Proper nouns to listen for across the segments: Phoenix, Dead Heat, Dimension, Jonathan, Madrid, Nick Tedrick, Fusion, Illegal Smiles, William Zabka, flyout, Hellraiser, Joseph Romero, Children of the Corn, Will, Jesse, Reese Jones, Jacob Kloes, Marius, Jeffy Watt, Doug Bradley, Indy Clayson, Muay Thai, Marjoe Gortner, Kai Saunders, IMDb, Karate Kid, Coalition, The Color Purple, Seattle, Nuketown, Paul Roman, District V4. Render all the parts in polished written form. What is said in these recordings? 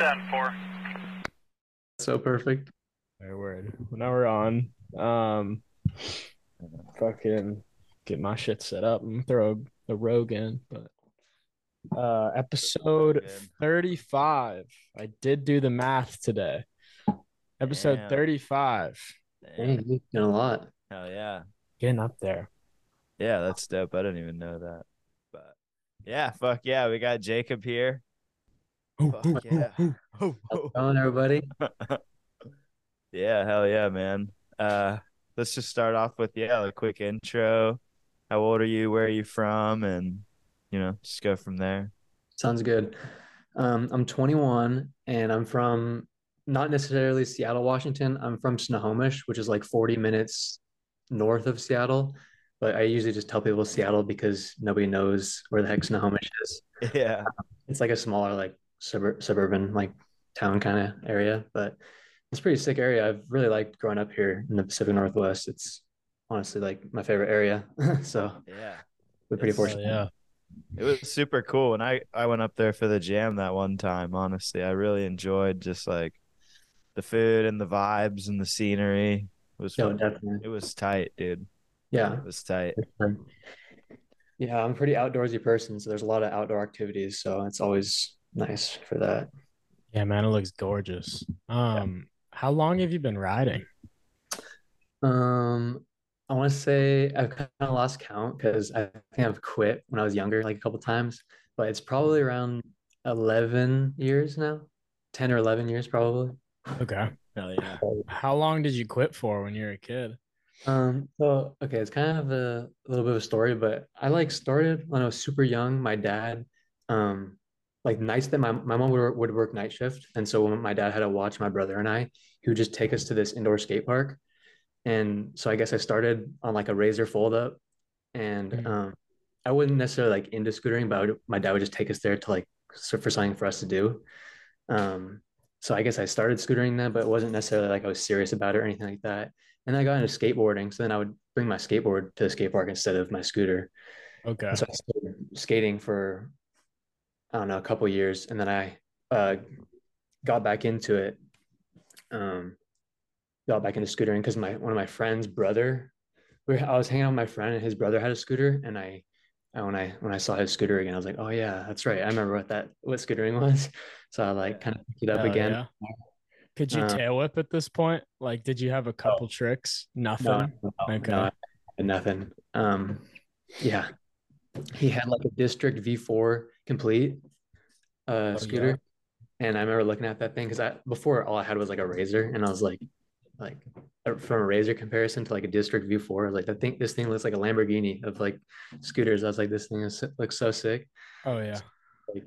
10-4. So perfect. Very word. Well, now we're on. Fucking get my shit set up and throw a rogue in, but episode 35. I did do the math today. Episode 35. Dang, you've done a lot. Hell yeah. Getting up there. Yeah, that's dope. I didn't even know that. But yeah, fuck yeah. We got Jacob here. Oh, fuck How's it going, everybody? Yeah, hell yeah, man. Let's just start off with, a quick intro. How old are you? Where are you from? And, just go from there. Sounds good. I'm 21, and I'm from not necessarily Seattle, Washington. I'm from Snohomish, which is like 40 minutes north of Seattle. But I usually just tell people Seattle because nobody knows where the heck Snohomish is. Yeah. It's like a smaller, like, suburban, like, town kind of area. But it's a pretty sick area. I've really liked growing up here in the Pacific Northwest. It's honestly like my favorite area. So yeah, we're pretty fortunate. Yeah, it was super cool. And I went up there for the jam that one time. Honestly, I really enjoyed just like the food and the vibes and the scenery. It was definitely. It was tight, dude. Yeah, it was tight. Yeah, I'm a pretty outdoorsy person, so there's a lot of outdoor activities. So it's always nice for that. Yeah, man, it looks gorgeous. How long have you been riding? I want to say I've kind of lost count because I think I've quit when I was younger, like a couple times, but it's probably around 11 years now, 10 or 11 years probably. Okay. Hell yeah. How long did you quit for when you were a kid? It's kind of a little bit of a story, but I like started when I was super young. My dad, nights that my mom would work night shift. And so when my dad had to watch my brother and I, he would just take us to this indoor skate park. And so I guess I started on like a Razor fold up, and I wasn't necessarily like into scootering, but my dad would just take us there to like for something for us to do. So I guess I started scootering then, but it wasn't necessarily like I was serious about it or anything like that. And I got into skateboarding. So then I would bring my skateboard to the skate park instead of my scooter. Okay. And so I started skating for, I don't know, a couple of years. And then I got back into it. Got back into scootering because one of my friend's brother, I was hanging out with my friend and his brother had a scooter. And when I saw his scooter again, I was like, oh yeah, that's right. I remember what scootering was. So I kind of picked it up again. Yeah. Could you tail whip at this point? Like, did you have a couple tricks? Nothing. No, nothing. Yeah. He had like a District V4 complete scooter, and I remember looking at that thing because before all I had was like a Razor, and I was like from a Razor comparison to like a District V4, I was like, this thing looks like a Lamborghini of like scooters. I was like, this thing looks so sick. Oh yeah. So,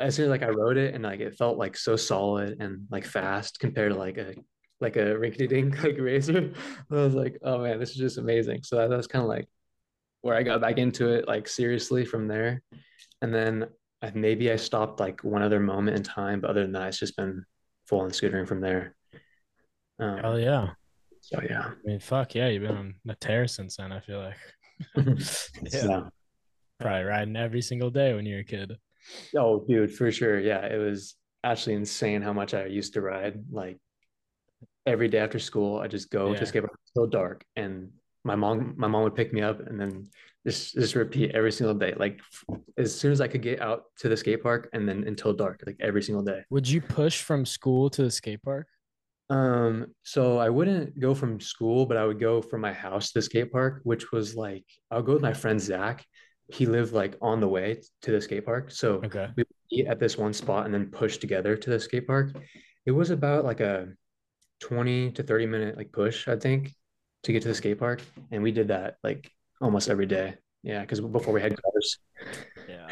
as soon as I rode it, and it felt like so solid and like fast compared to like a rinky-dink like Razor. I was like, oh man, this is just amazing. So that was kind of like where I got back into it, like seriously from there. And then maybe I stopped like one other moment in time, but other than that, it's just been full on scootering from there. Hell yeah. So yeah. I mean, fuck yeah, you've been on the tear since then, I feel like. Yeah. Probably riding every single day when you were a kid. Oh, dude, for sure. Yeah, it was actually insane how much I used to ride. Like every day after school, I just go to skate park until dark, and my mom would pick me up, and then just repeat every single day. Like as soon as I could get out to the skate park, and then until dark, like every single day. Would you push from school to the skate park? So I wouldn't go from school, but I would go from my house to the skate park, which was like, I'll go with my friend Zach. He lived like on the way to the skate park. So we would eat at this one spot and then push together to the skate park. It was about like a 20 to 30 minute like push, I think, to get to the skate park. And we did that like almost every day. Yeah. Because before we had cars. Yeah.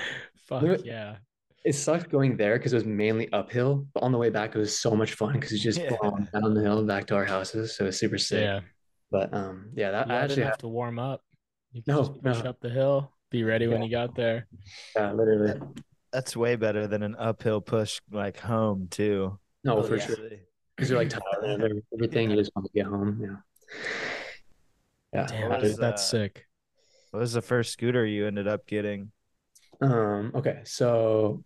Fuck yeah. It sucked going there because it was mainly uphill. But on the way back, it was so much fun because it's just blowing down the hill and back to our houses. So it was super sick. Yeah. But I actually didn't have to warm up. You can just push up the hill. Be ready when you got there. Yeah, literally. That's way better than an uphill push like home too. No, really, for sure. Because you're like tired of everything. You just want to get home. Yeah. Damn, that's sick. What was the first scooter you ended up getting? Okay, so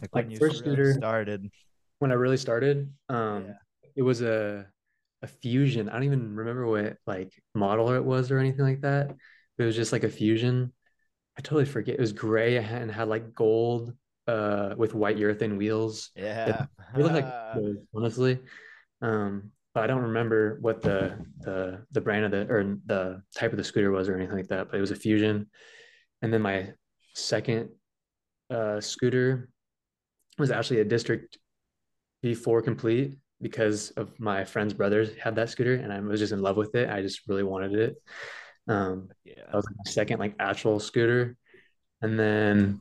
Like when first scooter started, when I really started, it was a Fusion. I don't even remember what like model it was or anything like that. But it was just like a Fusion. I totally forget. It was gray and had like gold with white urethane wheels. Yeah, it looked like those, honestly. But I don't remember what the brand of the or the type of the scooter was or anything like that. But it was a Fusion. And then my second scooter was actually a District V4 complete because of my friend's brother had that scooter and I was just in love with it. I just really wanted it. That was my second like actual scooter. And then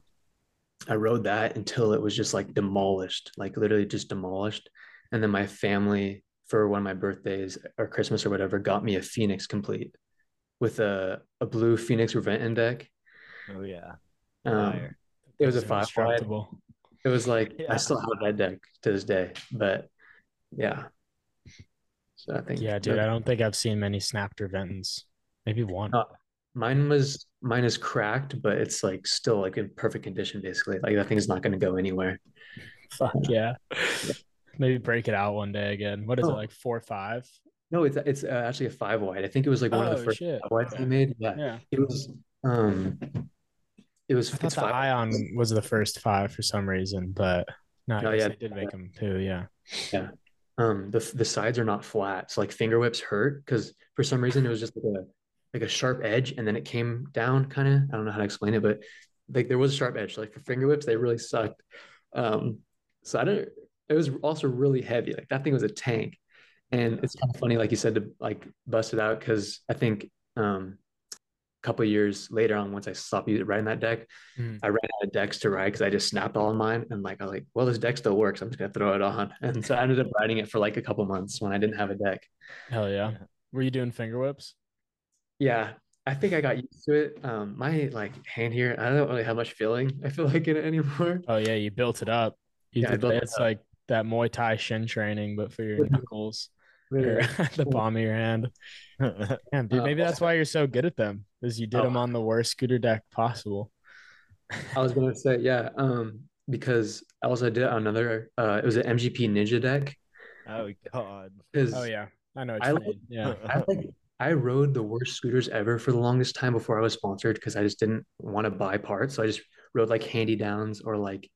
I rode that until it was just like demolished, like literally just demolished. And then my family for one of my birthdays or Christmas or whatever got me a Phoenix complete with a blue Phoenix Reventon deck. Oh yeah. It was a 5-wide. It was like, yeah. I still have that deck to this day, but yeah. So I think, yeah, dude, I don't think I've seen many snapped Reventons. Maybe one. Mine is cracked, but it's like still like in perfect condition, basically. Like that thing is not going to go anywhere. Fuck yeah. Maybe break it out one day again. What is it like 4 or 5? No, it's actually a 5-wide. I think it was like one of the first 5-wides I made. Yeah. It was. I thought the Ion was the first 5 for some reason, but they did make them too. Yeah. Yeah. The sides are not flat, so like finger whips hurt because for some reason it was just like a sharp edge, and then it came down kind of. I don't know how to explain it, but like there was a sharp edge. Like for finger whips, they really sucked. It was also really heavy. Like that thing was a tank, and it's kind of funny, like you said, to like bust it out because I think a couple of years later on, once I stopped riding that deck, I ran out of decks to ride because I just snapped all of mine, and like I was like, well, this deck still works. I'm just gonna throw it on, and so I ended up riding it for like a couple months when I didn't have a deck. Hell yeah! Were you doing finger whips? Yeah, I think I got used to it. My like hand here, I don't really have much feeling. I feel like in it anymore. Oh yeah, you built it up. It's like that Muay Thai shin training, but for your knuckles, the palm of your hand. Man, dude, maybe that's why you're so good at them, is you did them on the worst scooter deck possible. I was gonna say yeah, because I also did another. It was an MGP Ninja deck. Oh god. Oh yeah, I know. I rode the worst scooters ever for the longest time before I was sponsored because I just didn't want to buy parts. So I just rode like handy downs or like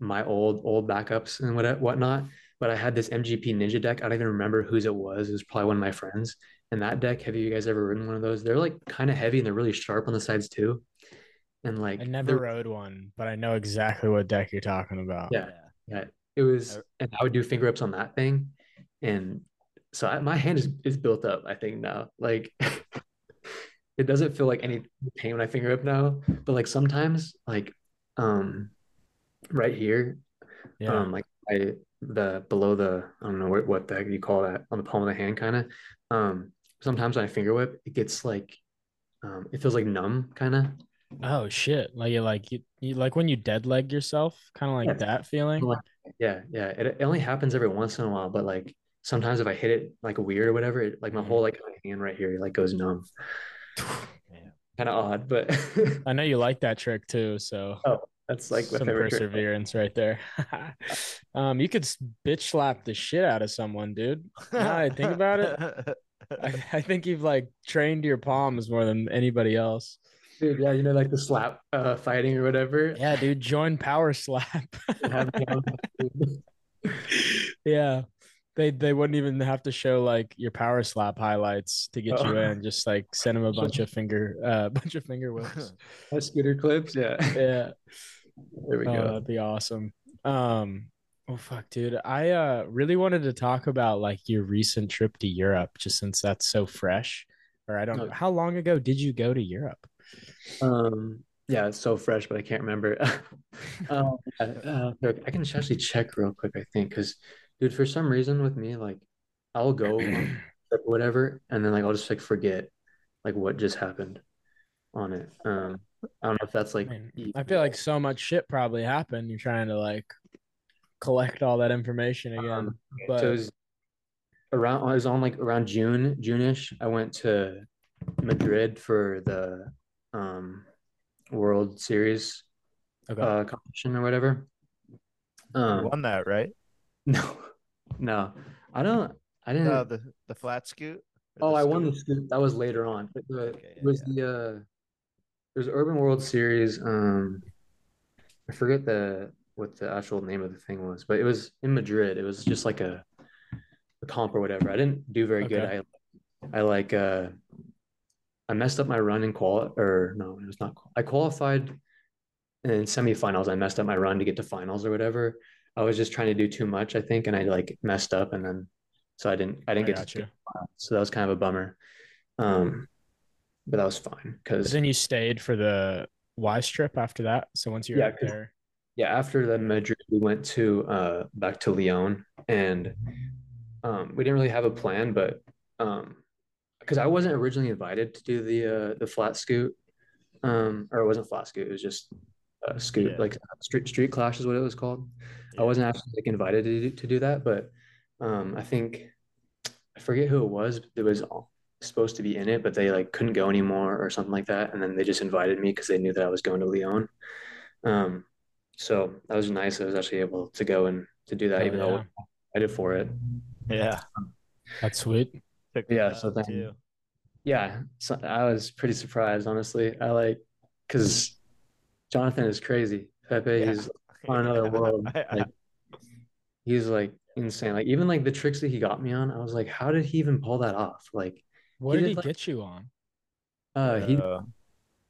my old backups and whatnot. But I had this MGP Ninja deck. I don't even remember whose it was. It was probably one of my friends. And that deck, have you guys ever ridden one of those? They're like kind of heavy and they're really sharp on the sides too. And like I never rode one, but I know exactly what deck you're talking about. Yeah. It was, and I would do finger ups on that thing. And so my hand is built up, I think, now. Like it doesn't feel like any pain when I finger up now, but like sometimes like right here, like below the, I don't know what the heck you call that, on the palm of the hand kind of. Sometimes when I finger whip, it gets like, it feels like numb kind of. Oh shit! Like you like when you dead leg yourself, kind of like that feeling. Yeah. It only happens every once in a while, but like sometimes if I hit it like weird or whatever, it, like my whole like hand right here like goes numb. Kind of odd, but I know you like that trick too, so. Oh. That's like some perseverance right there. You could bitch slap the shit out of someone, dude. Now I think about it, I think you've like trained your palms more than anybody else. Dude, yeah, you know, like the slap fighting or whatever. Yeah, dude, join power slap. Yeah, they wouldn't even have to show like your power slap highlights to get you in. Just like send them a bunch of finger whips. Scooter clips, yeah. There we go. That'd be awesome. Oh fuck, dude. I really wanted to talk about like your recent trip to Europe, just since that's so fresh. Or I don't know, how long ago did you go to Europe? Yeah, it's so fresh, but I can't remember. I can actually check real quick, I think, because dude, for some reason with me, like I'll go whatever, and then like I'll just like forget like what just happened on it. I don't know if that's like, I feel like so much shit probably happened. You're trying to like collect all that information again. But so it was around June-ish. I went to Madrid for the World Series competition or whatever. You won that, right? No. I didn't. No, the flat scoot. Oh, I won the scoot. That was later on. But there's Urban World Series. I forget what the actual name of the thing was, but it was in Madrid. It was just like a comp or whatever. I didn't do very good. I messed up my run in I qualified in semifinals. I messed up my run to get to finals or whatever. I was just trying to do too much, I think, and I messed up, and then so I didn't get to. So that was kind of a bummer. But that was fine because then you stayed for the Y Strip after that. So once you're up there, after the Madrid, we went to back to Lyon, and we didn't really have a plan, but because I wasn't originally invited to do the flat scoot, or it wasn't flat scoot, it was just a scoot, like street clash is what it was called. Yeah. I wasn't actually invited to do that, but I think I forget who it was. It was supposed to be in it, but they couldn't go anymore or something like that, and then they just invited me because they knew that I was going to Lyon. So that was nice. I was actually able to go and to do that, even though I did for it. Yeah, that's sweet. So I was pretty surprised, honestly. Because Jonathan is crazy. Pepe is on another world. He's insane. Even the tricks that he got me on, I was like, how did he even pull that off? What did he get you on?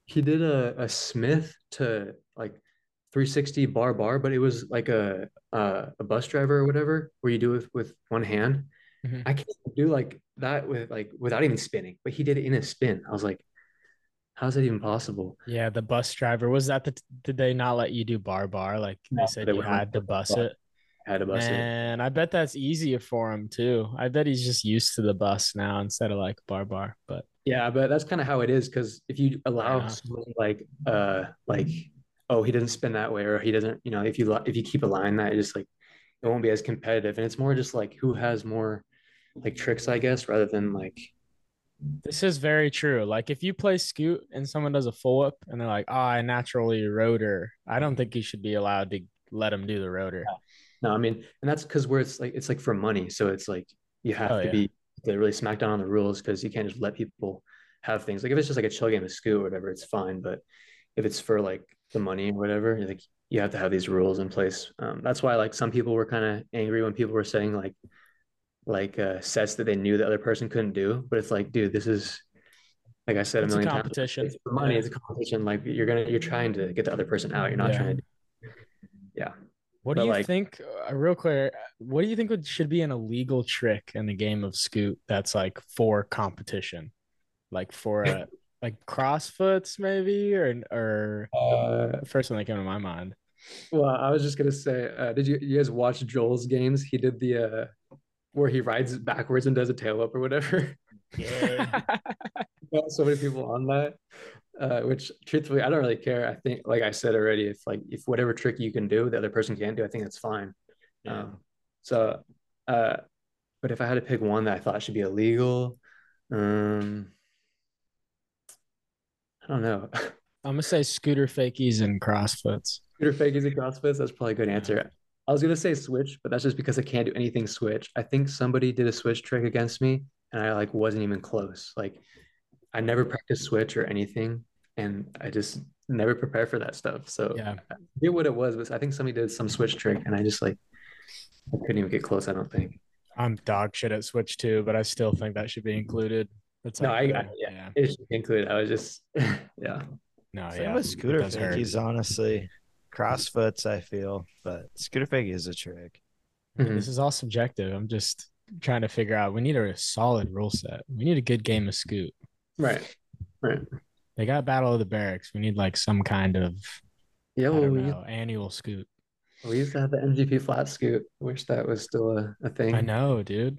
He did a Smith to 360 bar, but it was a bus driver or whatever, where you do it with one hand. Mm-hmm. I can't do that with without even spinning, but he did it in a spin. I was like, how's that even possible? Yeah, the bus driver was that. Did they not let you do bar? They said you had to bus it. Had to bus it. And I bet that's easier for him too. I bet he's just used to the bus now instead of bar. But yeah, but that's kind of how it is, because if you allow somebody, oh, he doesn't spin that way, or he doesn't, if you keep a line that, it just it won't be as competitive, and it's more just who has more tricks, I guess, rather than This is very true. If you play scoot and someone does a full whip and they're I naturally rotor, I don't think you should be allowed to let them do the rotor. No, I mean, and that's because where it's for money. So it's you have to be really smack down on the rules, because you can't just let people have things. If it's just a chill game of scoot or whatever, it's fine. But if it's for the money or whatever, you have to have these rules in place. That's why some people were kind of angry when people were saying sets that they knew the other person couldn't do, but it's dude, this is I said a million times, it's for money, it's a competition. You're trying to get the other person out. You're not trying to. Yeah. What do you think? Real clear. What do you think should be an illegal trick in the game of scoot that's for competition, for a crossfoots maybe, or first one that came to my mind. Well, I was just gonna say, did you guys watch Joel's games? He did the where he rides backwards and does a tail up or whatever. Yeah. So many people on that, which truthfully, I don't really care. I think, I said already, if whatever trick you can do, the other person can't do, I think that's fine. Yeah. But if I had to pick one that I thought should be illegal, I don't know. I'm going to say scooter fakies and crossfits. Scooter fakies and crossfits, that's probably a good answer. I was going to say switch, but that's just because I can't do anything switch. I think somebody did a switch trick against me, and I wasn't even close. I never practiced switch or anything, and I just never prepare for that stuff. So I knew what it was, but I think somebody did some switch trick, and I just I couldn't even get close, I don't think. I'm dog shit at switch too, but I still think that should be included. It should be included. I was just scooter fakies, honestly. Crossfoots, I feel, but scooter fake is a trick. Mm-hmm. This is all subjective. I'm just trying to figure out. We need a solid rule set. We need a good game of scoot. Right. They got Battle of the Barracks. We need some kind of annual scoot. We used to have the MGP flat scoot. I wish that was still a thing. I know, dude.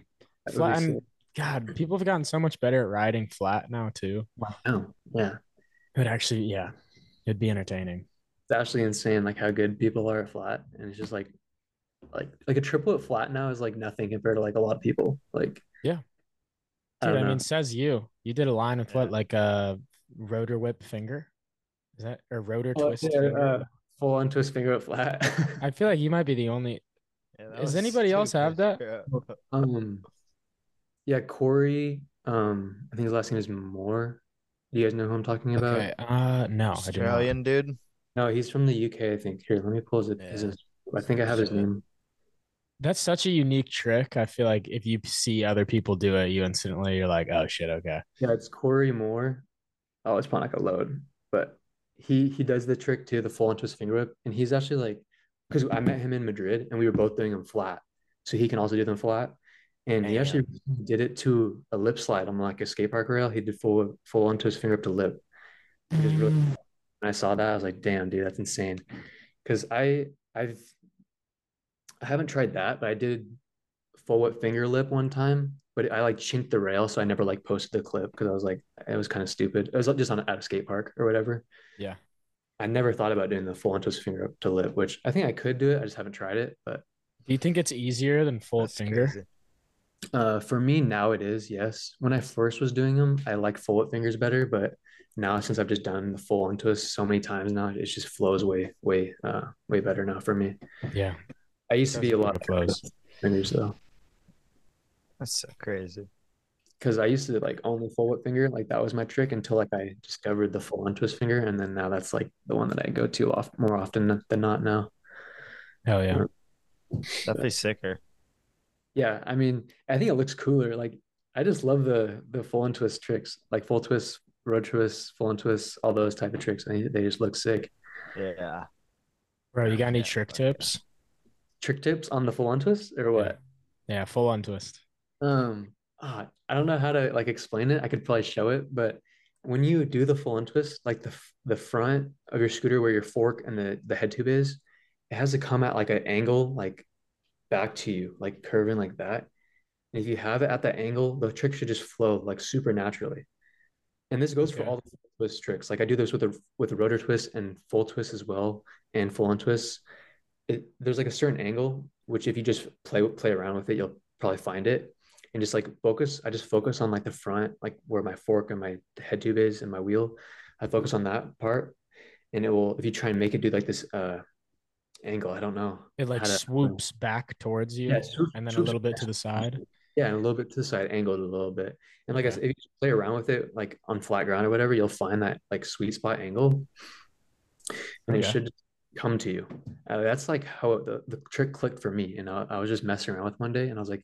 God, people have gotten so much better at riding flat now too. Wow. Yeah. It'd be entertaining. It's actually insane, how good people are at flat, and it's just like a triplet flat now is nothing compared to a lot of people. I mean, says you did a line with what a rotor whip finger, is that, or rotor twist? full on twist finger out flat. I feel like you might be the only. Yeah, does anybody else have that? Yeah. Yeah, Corey. I think his last name is Moore. Do you guys know who I'm talking about? Okay. No, Australian dude. No, he's from the UK, I think. Here, let me pull his. I think I have his name. That's such a unique trick. I feel like if you see other people do it, you instantly you're like, oh shit, okay. Yeah, it's Corey Moore. Oh, it's Ponica Load, but he does the trick to the full on twist finger whip, and he's actually like, because I met him in Madrid and we were both doing them flat, so he can also do them flat. And he actually did it to a lip slide on like a skate park rail. He did full on twist finger up to lip. It was really cool. When I saw that, I was like, damn, dude, that's insane. Because I haven't tried that, but I did full whip finger lip one time, but I like chinked the rail, so I never like posted the clip because I was like, it was kind of stupid. It was just at a skate park or whatever. Yeah. I never thought about doing the full on twist finger up to lip, which I think I could do it. I just haven't tried it. But do you think it's easier than full finger? Crazy. For me now it is, yes. When I first was doing them, I like full whip fingers better, but now since I've just done the full on twist so many times now, it just flows way better now for me. Yeah. I used to be a lot of close fingers though. That's so crazy. Because I used to like only full whip finger, like that was my trick until like I discovered the full on twist finger, and then now that's like the one that I go to more often than not now. Hell yeah. Definitely sicker. Yeah, I mean, I think it looks cooler. Like, I just love the full and twist tricks, like full twist, road twist, full and twist, all those type of tricks. I mean, they just look sick. Yeah. Bro, you got any trick tips? Trick tips on the full on twist or what? Yeah, full on twist. I don't know how to like explain it. I could probably show it, but when you do the full on twist, like the front of your scooter where your fork and the head tube is, it has to come at like an angle, like back to you, like curving like that. And if you have it at that angle, the trick should just flow like super naturally. And this goes for all the twist tricks. Like I do this with a rotor twist and full twist as well, and full on twists. There's like a certain angle, which if you just play around with it, you'll probably find it. And just like focus, I just focus on like the front, like where my fork and my head tube is and my wheel. I focus on that part, and it will, if you try and make it do like this angle, I don't know, it like swoops back towards you, and then a little bit to the side, and a little bit to the side, angled a little bit. And like I said, if you play around with it like on flat ground or whatever, you'll find that like sweet spot angle, and it should come to you. That's like how the trick clicked for me. And I was just messing around with one day, and I was like,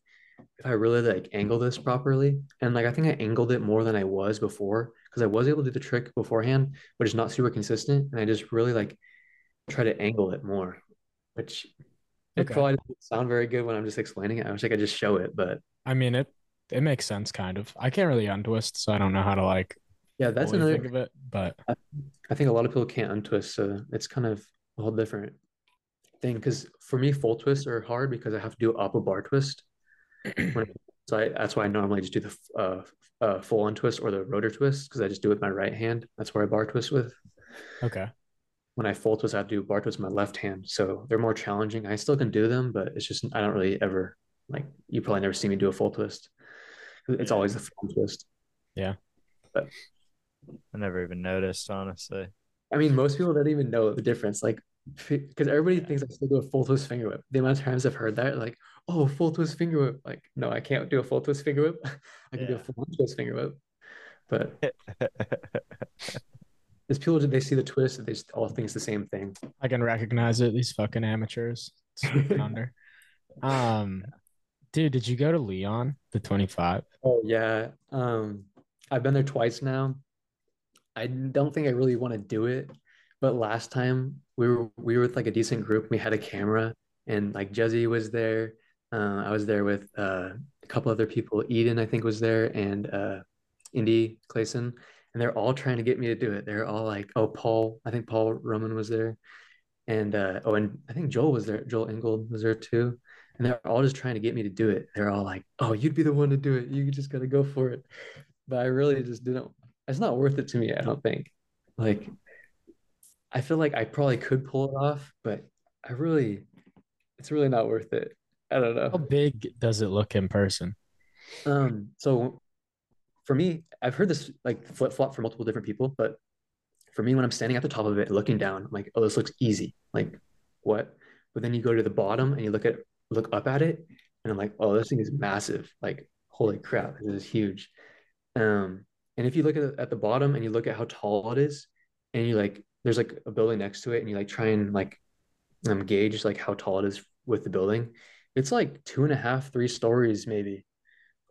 if I really like angle this properly, and like I think I angled it more than I was before, because I was able to do the trick beforehand, but it's not super consistent, and I just really like try to angle it more, which it probably doesn't sound very good when I'm just explaining it. I wish I could just show it, but I mean, it makes sense kind of. I can't really untwist, so I don't know how to like that's another thing of it, but I think a lot of people can't untwist, so it's kind of a whole different thing. Because for me, full twists are hard because I have to do up a bar twist. That's why I normally just do the full on twist or the rotor twist, because I just do it with my right hand. That's where I bar twist with. Okay. When I full twist, I have to do bar twist with my left hand. So they're more challenging. I still can do them, but it's just, I don't really ever, like, you probably never see me do a full twist. It's always the full twist. Yeah. But I never even noticed, honestly. I mean, most people don't even know the difference. Like, because everybody thinks I still do a full twist finger whip. The amount of times I've heard that, like, oh, full twist finger whip. Like, no, I can't do a full twist finger whip. I can do a full twist finger whip. But... Is people, they see the twist and they just all think it's the same thing. I can recognize it. These fucking amateurs. Under. Dude, did you go to Lyon, the 25? Oh, yeah. I've been there twice now. I don't think I really want to do it. But last time we were with like a decent group. We had a camera, and like Jesse was there. I was there with a couple other people. Eden, I think, was there, and Indy Clayson. And they're all trying to get me to do it. They're all like, oh, Paul. I think Paul Roman was there. And, and I think Joel was there. Joel Engel was there too. And they're all just trying to get me to do it. They're all like, oh, you'd be the one to do it. You just got to go for it. But I really just didn't. It's not worth it to me, I don't think. Like, I feel like I probably could pull it off, but it's really not worth it. I don't know. How big does it look in person? For me, I've heard this like flip flop from multiple different people, but for me, when I'm standing at the top of it, looking down, I'm like, oh, this looks easy. Like, what? But then you go to the bottom and you look up at it, and I'm like, oh, this thing is massive. Like, holy crap, this is huge. And if you look at the bottom and you look at how tall it is, and you like, there's like a building next to it, and you like try and like gauge like how tall it is with the building, it's like 2.5-3 stories maybe,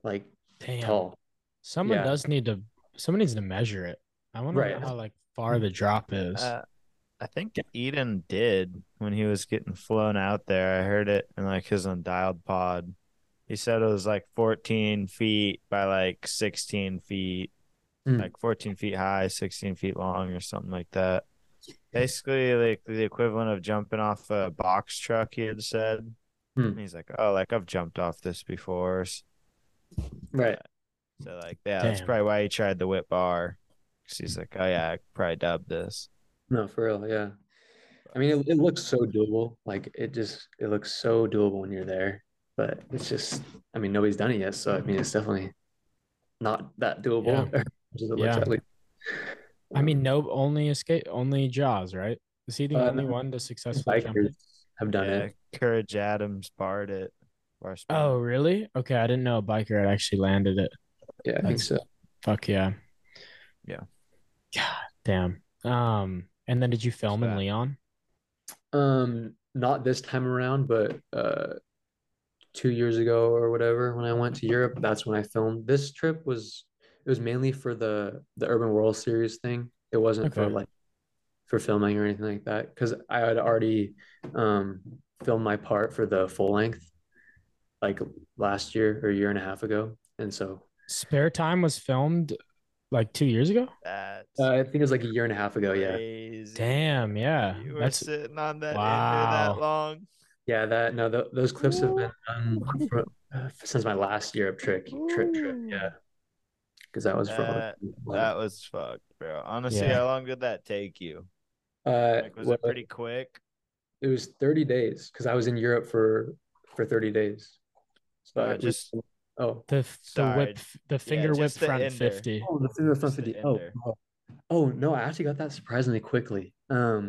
like, damn, tall. Someone does need to. Someone needs to measure it. I wonder how like far the drop is. I think Eden did when he was getting flown out there. I heard it in like his undialed pod. He said it was like 14 feet by like 16 feet, like 14 feet high, 16 feet long or something like that. Basically like the equivalent of jumping off a box truck, he had said. And he's like, oh, like I've jumped off this before. Right. So like, yeah, that's probably why he tried the whip bar. Because he's like, oh yeah, I could probably dub this. No, for real, yeah. I mean, it looks so doable. Like, it looks so doable when you're there. But it's just, I mean, nobody's done it yet. So, I mean, it's definitely not that doable. Yeah. I mean, only Jaws, right? Is he the only one to successfully jump it? I've done it. Courage Adams barred it. Oh, really? Okay, I didn't know a biker had actually landed it. Yeah, I think so. Fuck yeah. Yeah. God damn. And then did you film in Lyon? Not this time around, but 2 years ago or whatever, when I went to Europe, that's when I filmed. This trip was mainly for the Urban World Series thing. It wasn't for like for filming or anything like that, because I had already filmed my part for the full length like last year or a year and a half ago. And so Spare Time was filmed like 2 years ago. I think it was like a year and a half ago. Crazy. Yeah. Damn. Yeah. You were sitting on that end for that long. Yeah. Those clips have been done since my last Europe trip. Yeah. Because that was that was fucked, bro. Honestly, how long did that take you? Was it pretty quick? It was 30 days because I was in Europe for 30 days. So I just. Oh, the finger whip front 50. Oh, the finger front 50. Oh no, I actually got that surprisingly quickly. I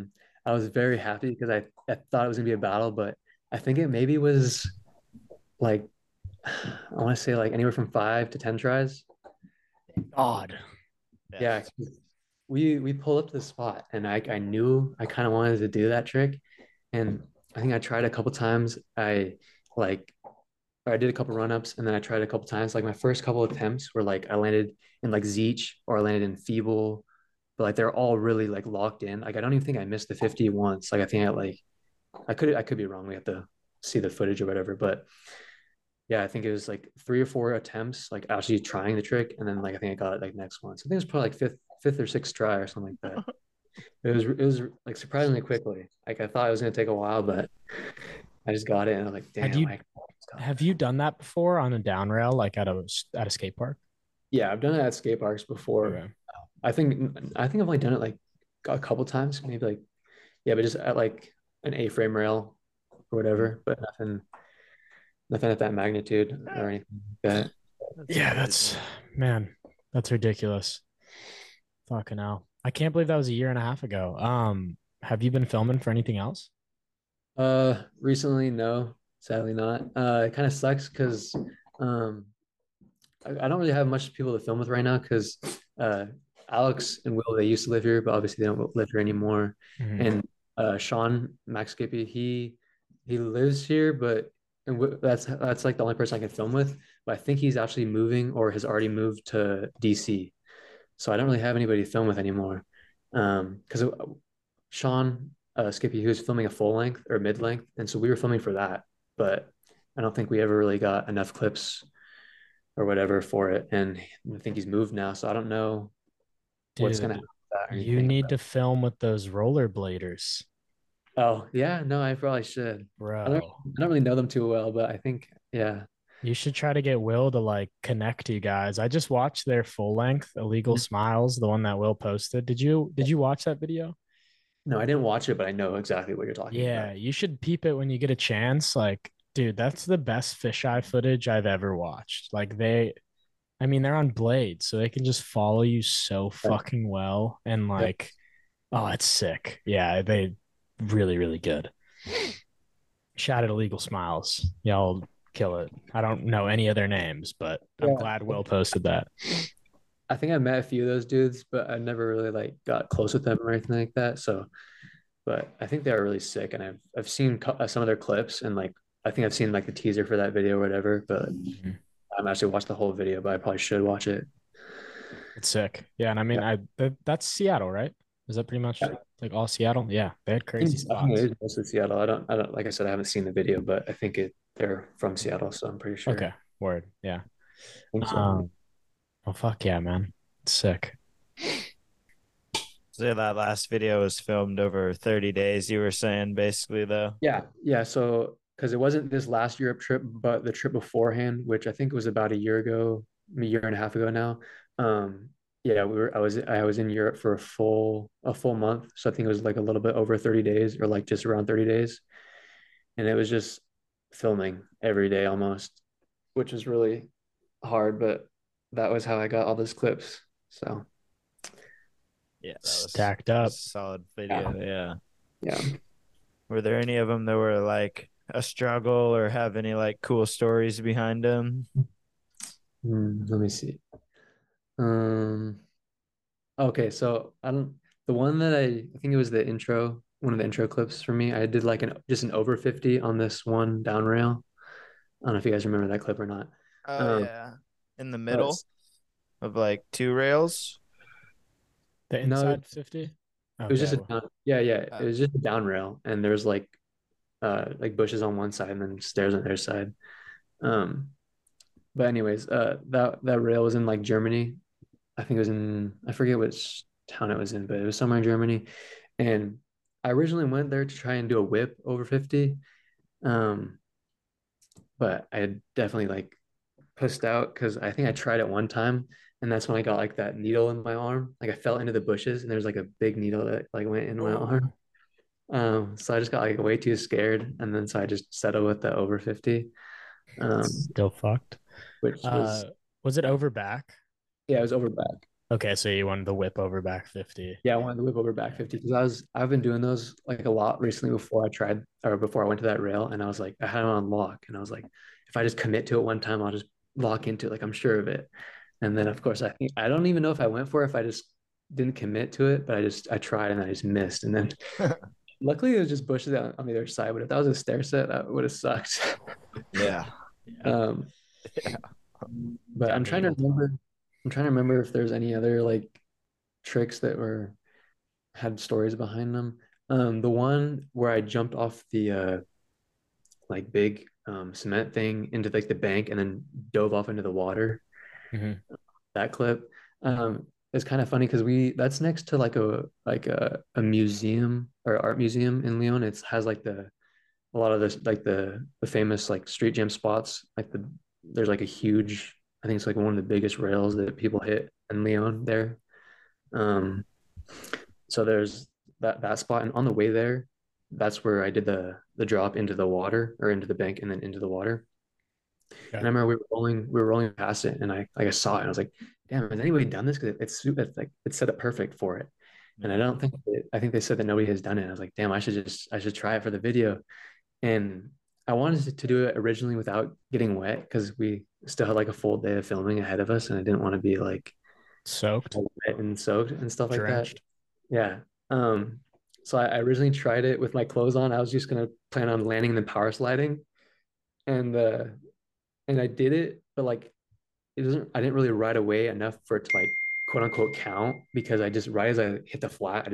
was very happy because I thought it was gonna be a battle, but I think it maybe was like, I want to say like anywhere from 5 to 10 tries. God. Yeah. We pulled up to the spot, and I knew I kind of wanted to do that trick, and I think I tried a couple times. I did a couple run-ups, and then I tried a couple times. Like my first couple attempts were like I landed in like Zeech or I landed in Feeble, but like they're all really like locked in. Like I don't even think I missed the 50 once. Like I think I could be wrong. We have to see the footage or whatever. But yeah, I think it was like 3 or 4 attempts, like actually trying the trick, and then like I think I got it like next one. So I think it was probably like fifth or sixth try or something like that. It was like surprisingly quickly. Like I thought it was gonna take a while, but I just got it, and I was like, damn. Have you done that before on a down rail, like at a skate park? Yeah, I've done it at skate parks before. Okay. I think I've only done it like a couple times, maybe like, yeah, but just at like an A-frame rail or whatever, but nothing at that magnitude or anything like that. That's ridiculous. Fucking hell. I can't believe that was a year and a half ago. Have you been filming for anything else? Recently, no. Sadly not. It kind of sucks because I don't really have much people to film with right now because Alex and Will, they used to live here, but obviously they don't live here anymore. Mm-hmm. And Sean Maxkippy, he lives here, but that's like the only person I can film with. But I think he's actually moving or has already moved to DC. So I don't really have anybody to film with anymore. Because Sean Skippy, he was filming a full length or mid length, and so we were filming for that. But I don't think we ever really got enough clips or whatever for it. And I think he's moved now, so I don't know what's going to happen. You need to film with those rollerbladers. Oh, yeah. No, I probably should. Bro. I don't really know them too well, but I think, yeah. You should try to get Will to, like, connect you guys. I just watched their full-length, Illegal Smiles, the one that Will posted. Did you watch that video? No, I didn't watch it, but I know exactly what you're talking about. Yeah, you should peep it when you get a chance. Like, dude, that's the best fisheye footage I've ever watched. Like, they're on blades, so they can just follow you so fucking well. And, like, Oh, that's sick. Yeah, they really, really good. Shout at Illegal Smiles. Y'all kill it. I don't know any other names, but yeah. I'm glad Will posted that. I think I met a few of those dudes, but I never really like got close with them or anything like that. So, but I think they are really sick, and I've seen some of their clips, and like I think I've seen like the teaser for that video or whatever. But mm-hmm. I haven't actually watched the whole video, but I probably should watch it. It's sick, yeah. And I mean, yeah. That's Seattle, right? Is that pretty much like all Seattle? Yeah, they had crazy spots. It is mostly Seattle. I don't. Like I said, I haven't seen the video, but I think they're from Seattle, so I'm pretty sure. Okay, word, yeah. Well, fuck yeah, man. It's sick. So that last video was filmed over 30 days, you were saying, basically, though? Yeah. So, because it wasn't this last Europe trip, but the trip beforehand, which I think was about a year and a half ago now. I was in Europe for a full month. So I think it was like a little bit over 30 days or like just around 30 days. And it was just filming every day almost, which was really hard, but that was how I got all those clips. So yeah, that was stacked up, solid video. Yeah. Were there any of them that were like a struggle or have any like cool stories behind them? Let me see. Okay, so the one that I think it was the intro, one of the intro clips for me. I did like just an over 50 on this one down rail. I don't know if you guys remember that clip or not. Oh yeah. In the middle of like two rails, the inside 50. It was just it was just a down rail, and there's like bushes on one side and then stairs on their side. But anyways, that rail was in like Germany. I think it was in, I forget which town it was in, but it was somewhere in Germany. And I originally went there to try and do a whip over 50, but I definitely like pissed out because I think I tried it one time, and that's when I got like that needle in my arm. Like I fell into the bushes, and there's like a big needle that like went in my arm. So I just got like way too scared, and then so I just settled with the over 50. Still fucked. Which was it over back? Yeah, it was over back. Okay, so you wanted the whip over back 50. Yeah, I wanted the whip over back 50 because I've been doing those like a lot recently before I went to that rail, and I was like I had it on lock, and I was like if I just commit to it one time, I'll just lock into it, like I'm sure of it. And then of course I don't even know if I went for it, if I just didn't commit to it, but I tried and I just missed. And then luckily it was just bushes on the other side, but if that was a stair set, that would have sucked. Yeah. But I'm trying to remember if there's any other like tricks that had stories behind them. The one where I jumped off the like big cement thing into like the bank and then dove off into the water. Mm-hmm. That clip is kind of funny because that's next to like a museum or art museum in Lyon. It has like a lot of the famous like street jam spots. Like there's like a huge, I think it's like one of the biggest rails that people hit in Lyon there. So there's that spot, and on the way there, that's where I did the drop into the water or into the bank and then into the water. Okay. And I remember we were rolling past it, and I saw it, and I was like, damn, has anybody done this? Because it's like it's set up perfect for it. And I think they said that nobody has done it. I was like, damn, I should try it for the video. And I wanted to do it originally without getting wet because we still had like a full day of filming ahead of us, and I didn't want to be like soaked and stuff like drenched. That. Yeah. So I originally tried it with my clothes on. I was just gonna plan on landing and then power sliding, and I did it, but like I didn't really ride away enough for it to like quote unquote count, because I just right as I hit the flat,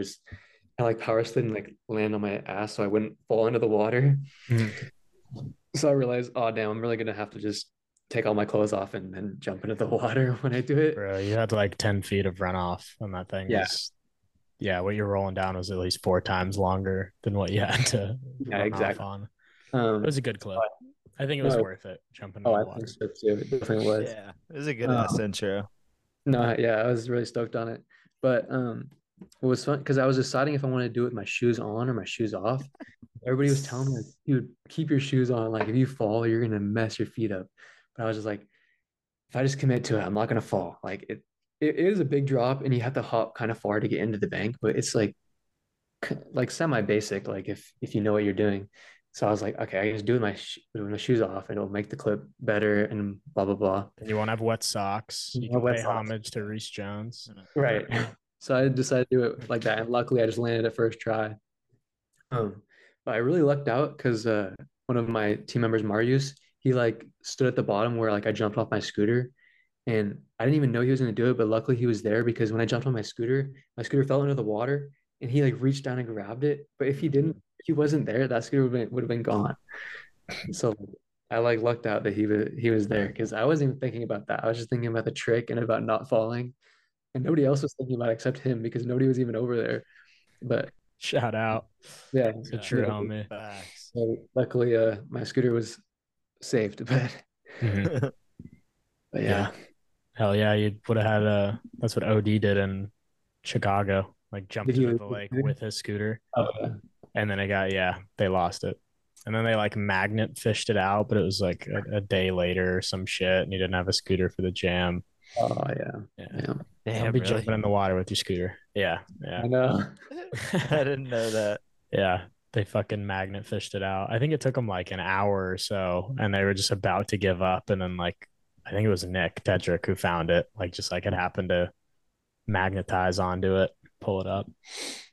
I like power slid and like land on my ass so I wouldn't fall into the water. So I realized, oh damn, I'm really gonna have to just take all my clothes off and then jump into the water when I do it. Bro, you had like 10 feet of runoff on that thing. Yeah. Yeah, what you're rolling down was at least 4 times longer than what you had to run exactly off on. It was a good clip. I think it was worth it jumping in the water. I think so too. It definitely was. Yeah, it was a good ass intro. No, yeah, I was really stoked on it. But it was fun because I was deciding if I wanted to do it with my shoes on or my shoes off. Everybody was telling me, like, dude, keep your shoes on. Like, if you fall, you're going to mess your feet up. But I was just like, if I just commit to it, I'm not going to fall. Like, it is a big drop, and you have to hop kind of far to get into the bank, but it's like like semi-basic, like if you know what you're doing. So I was like, okay, I just do my shoes off and it'll make the clip better and blah, blah, blah. And you won't have wet socks. You can pay homage to Reese Jones. Right. So I decided to do it like that. And luckily I just landed it first try. But I really lucked out because one of my team members, Marius, he like stood at the bottom where like I jumped off my scooter, and I didn't even know he was going to do it. But luckily he was there, because when I jumped on my scooter fell into the water and he like reached down and grabbed it. But if he didn't, he wasn't there, that scooter would have been gone. So I like lucked out that he was there, because I wasn't even thinking about that. I was just thinking about the trick and about not falling. And nobody else was thinking about it except him, because nobody was even over there. But shout out. Yeah. It's a true homie. So luckily my scooter was saved, but, but yeah. Hell yeah, you would have had that's what OD did in Chicago, like jumped into the lake with his scooter. Okay. And then it got, they lost it. And then they like magnet fished it out, but it was like a day later or some shit, and he didn't have a scooter for the jam. Oh, yeah. Damn, be really? Jumping in the water with your scooter. Yeah. I know. I didn't know that. Yeah, they fucking magnet fished it out. I think it took them like an hour or so, and they were just about to give up. And then like, I think it was Nick Tedrick who found it, like just like it happened to magnetize onto it, pull it up.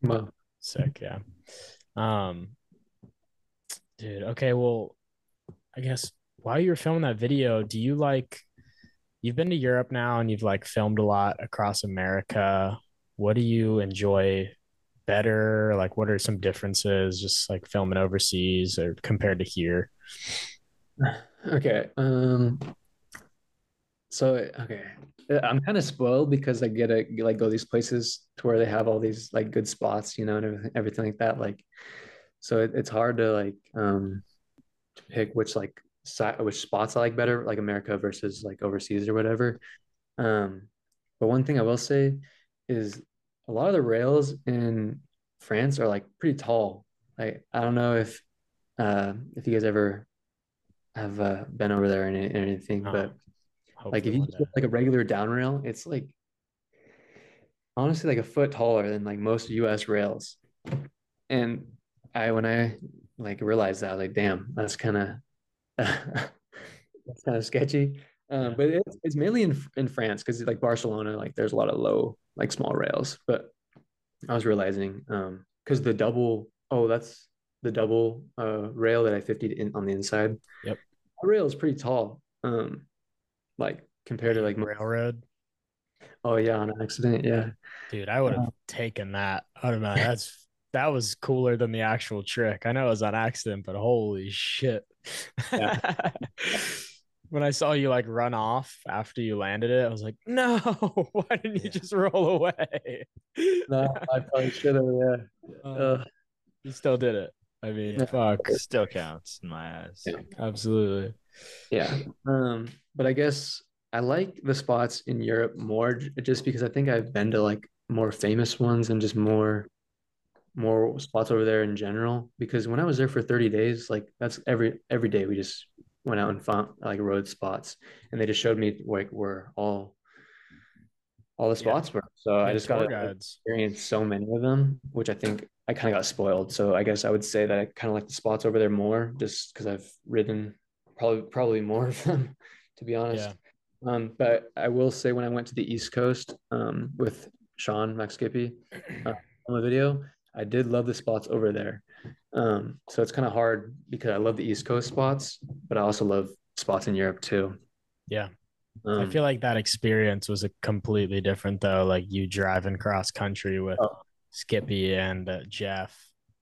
Wow. Sick, yeah. Dude, okay, well, I guess while you were filming that video, do you like, you've been to Europe now and you've like filmed a lot across America. What do you enjoy better? Like, what are some differences just like filming overseas or compared to here? Okay. I'm kind of spoiled because I get to like go these places to where they have all these like good spots, you know, and everything like that. Like, so it's hard to like pick which spots I like better, like America versus like overseas or whatever. But one thing I will say is a lot of the rails in France are like pretty tall. Like, I don't know if you guys ever have been over there and anything, but hopefully like if you just get like a regular down rail, it's like honestly like a foot taller than like most US rails. And when I like realized that, I was like, damn, that's kind of sketchy. But it's mainly in France, because like Barcelona, like there's a lot of low like small rails. But I was realizing because that's the double rail that I 50'd in on the inside. Yep, the rail is pretty tall. Like compared to like railroad. Oh yeah, on accident. Yeah, dude, I would have taken that. I don't know. That was cooler than the actual trick. I know it was on accident, but holy shit. Yeah. When I saw you like run off after you landed it, I was like, no, why didn't you just roll away? No, I probably should have. Yeah. You still did it. I mean, fuck. It still counts in my eyes. Yeah. Absolutely. Yeah. But I guess I like the spots in Europe more just because I think I've been to like more famous ones and just more spots over there in general, because when I was there for 30 days, like that's every day we just went out and found like road spots, and they just showed me like where all the spots were. So I just got to experience so many of them, which I think I kind of got spoiled. So I guess I would say that I kind of like the spots over there more just because I've ridden probably more of them, to be honest. Yeah. But I will say when I went to the East Coast with Sean Maxkippy on the video, I did love the spots over there. So it's kind of hard because I love the East Coast spots, but I also love spots in Europe too. Yeah. I feel like that experience was a completely different though. Like you driving cross country with Skippy and Jeff,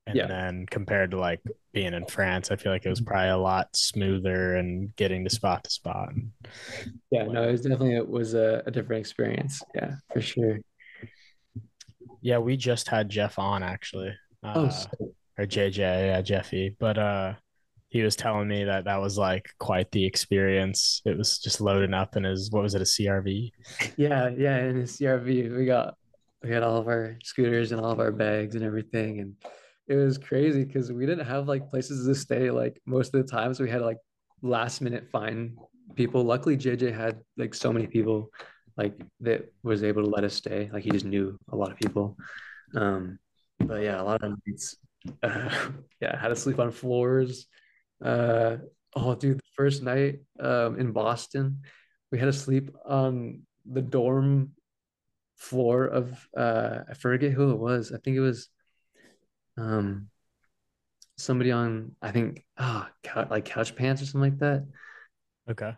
and then compared to like being in France, I feel like it was probably a lot smoother and getting to spot. Yeah, no, it was a different experience. Yeah, for sure. Yeah, we just had Jeff on actually, or JJ, Jeffy, but he was telling me that was like quite the experience. It was just loading up in his, what was it, a CRV? Yeah, in his CRV, we had all of our scooters and all of our bags and everything, and it was crazy because we didn't have like places to stay like most of the time, so we had like last minute find people. Luckily, JJ had like so many people like that was able to let us stay. Like he just knew a lot of people. But yeah, a lot of nights. Yeah, had to sleep on floors. Oh, dude, the first night in Boston, we had to sleep on the dorm floor of I forget who it was. I think it was somebody on, I think, like Couch Pants or something like that. Okay.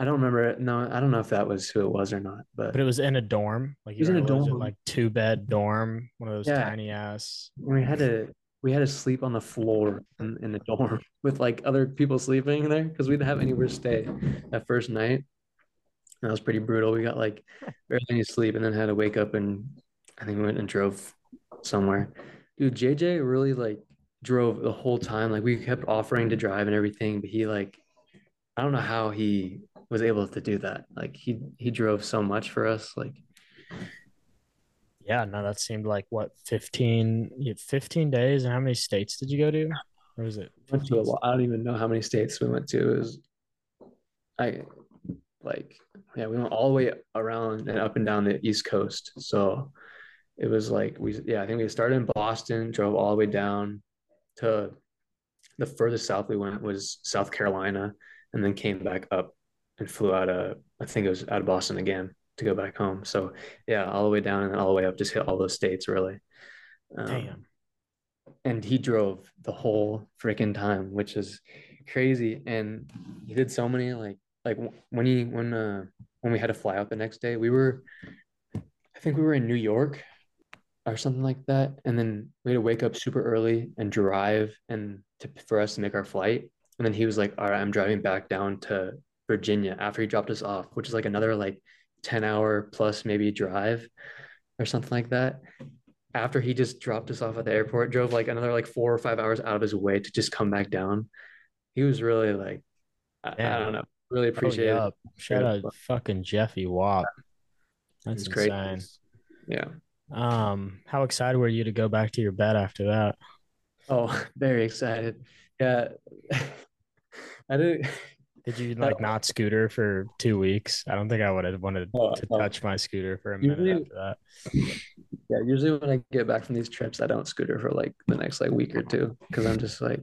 I don't remember it. No, I don't know if that was who it was or not. But it was in a dorm. Like, you were in a dorm. Like two bed dorm, one of those tiny ass. We had to sleep on the floor in the dorm with like other people sleeping there because we didn't have anywhere to stay that first night. That was pretty brutal. We got like barely any sleep and then had to wake up, and I think we went and drove somewhere. Dude, JJ really like drove the whole time. Like, we kept offering to drive and everything, but he like, I don't know how he was able to do that. Like, he drove so much for us. Like, yeah, no, that seemed like what, 15 days. And how many states did you go to? Or was it? I don't even know how many states we went to. It was, we went all the way around and up and down the East Coast. So it was like, I think we started in Boston, drove all the way down to the furthest south we went was South Carolina, and then came back up and flew out of, I think it was out of Boston again to go back home. So yeah, all the way down and all the way up, just hit all those states really. Damn. And he drove the whole freaking time, which is crazy. And he did so many, like when we had to fly out the next day, I think we were in New York or something like that. And then we had to wake up super early and drive for us to make our flight. And then he was like, all right, I'm driving back down to Virginia after he dropped us off, which is like another like 10-hour plus maybe drive or something like that. After he just dropped us off at the airport, drove like another like 4 or 5 hours out of his way to just come back down. He was really like, I don't know, really appreciate it. Shout out fucking Jeffy Watt. That's insane. Crazy. Yeah. How excited were you to go back to your bed after that? Oh, very excited. Yeah. I didn't. Did you like not scooter for 2 weeks? I don't think I would have wanted to touch my scooter for a minute after that. Yeah, usually when I get back from these trips, I don't scooter for like the next like week or two because I'm just like,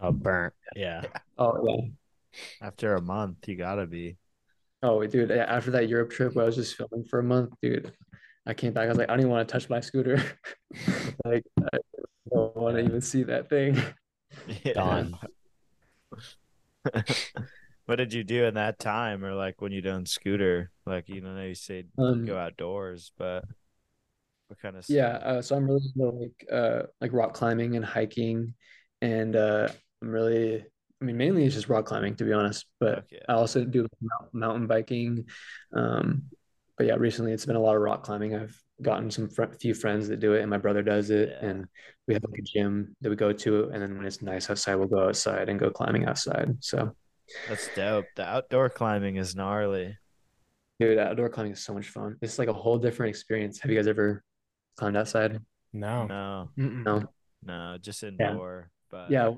oh, burnt. Yeah. Oh yeah. After a month, you gotta be. Oh, dude! After that Europe trip, where I was just filming for a month, dude. I came back. I was like, I don't even want to touch my scooter. Like, I don't want to even see that thing. Yeah. Done. What did you do in that time, or like when you done scooter? Like, you know, you say go outdoors, but what kind of stuff? Yeah, so I'm really into like rock climbing and hiking, and mainly it's just rock climbing, to be honest, but yeah. I also do mountain biking, but yeah, recently it's been a lot of rock climbing. I've gotten some few friends that do it, and my brother does it, yeah. And we have like a gym that we go to, and then when it's nice outside, we'll go outside and go climbing outside. So that's dope. The outdoor climbing is gnarly, dude. Outdoor climbing is so much fun. It's like a whole different experience. Have you guys ever climbed outside? No, just indoor. Yeah. But yeah,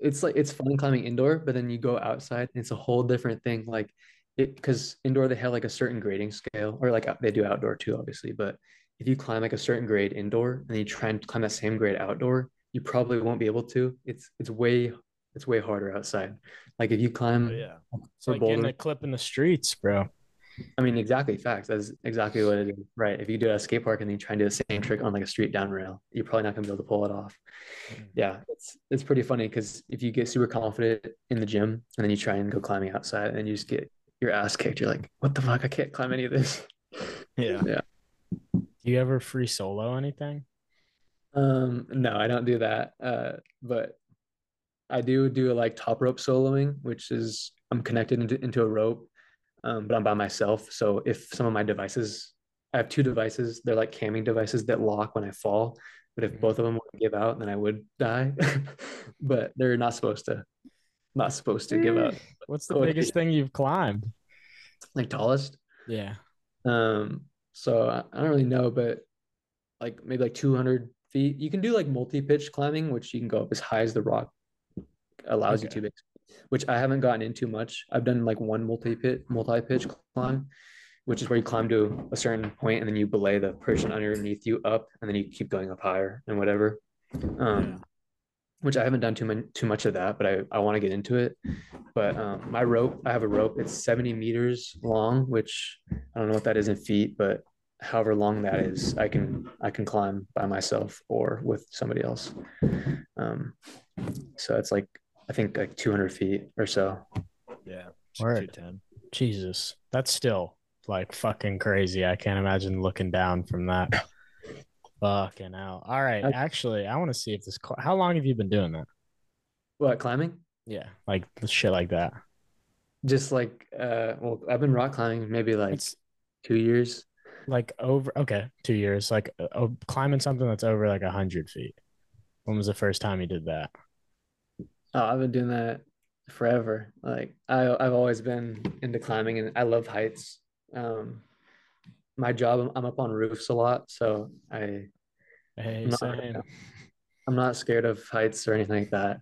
it's like, it's fun climbing indoor, but then you go outside and it's a whole different thing. Like, because indoor they have like a certain grading scale, or like they do outdoor too, obviously. But if you climb like a certain grade indoor and you try and climb that same grade outdoor, you probably won't be able to. It's way harder outside. Like, if you climb, it's like getting a clip in the streets, bro. I mean, exactly. Facts. That's exactly what it is, right? If you do it at a skate park and then you try and do the same trick on like a street down rail, you're probably not gonna be able to pull it off. Yeah, it's pretty funny because if you get super confident in the gym and then you try and go climbing outside and you just get your ass kicked, you're like, what the fuck? I can't climb any of this. Yeah. Do you ever free solo anything? No, I don't do that. But I do like top rope soloing, which is I'm connected into a rope, but I'm by myself. So if some of my devices, I have two devices, they're like camming devices that lock when I fall. But if both of them would give out, then I would die. But they're not supposed to give up. What's the biggest thing you've climbed? Like tallest? Yeah. So I don't really know, but like maybe like 200 feet. You can do like multi-pitch climbing, which you can go up as high as the rock allows you to, which I haven't gotten into much. I've done like one multi-pitch climb, which is where you climb to a certain point and then you belay the person underneath you up, and then you keep going up higher and whatever. Which I haven't done too much of that, but I want to get into it. But my rope, I have a rope. It's 70 meters long, which I don't know what that is in feet, but however long that is, I can climb by myself or with somebody else. So it's like, I think like 200 feet or so. Yeah. Word. 210. Jesus. That's still like fucking crazy. I can't imagine looking down from that. Fucking hell. All right. Actually, I want to see if this... How long have you been doing that? What, climbing? Yeah. Like, shit like that. Just like... well, I've been rock climbing maybe like 2 years. Like over... Okay, 2 years. Like climbing something that's over like 100 feet. When was the first time you did that? Oh, I've been doing that forever. Like, I've always been into climbing and I love heights. My job, I'm up on roofs a lot, so I'm not scared of heights or anything like that.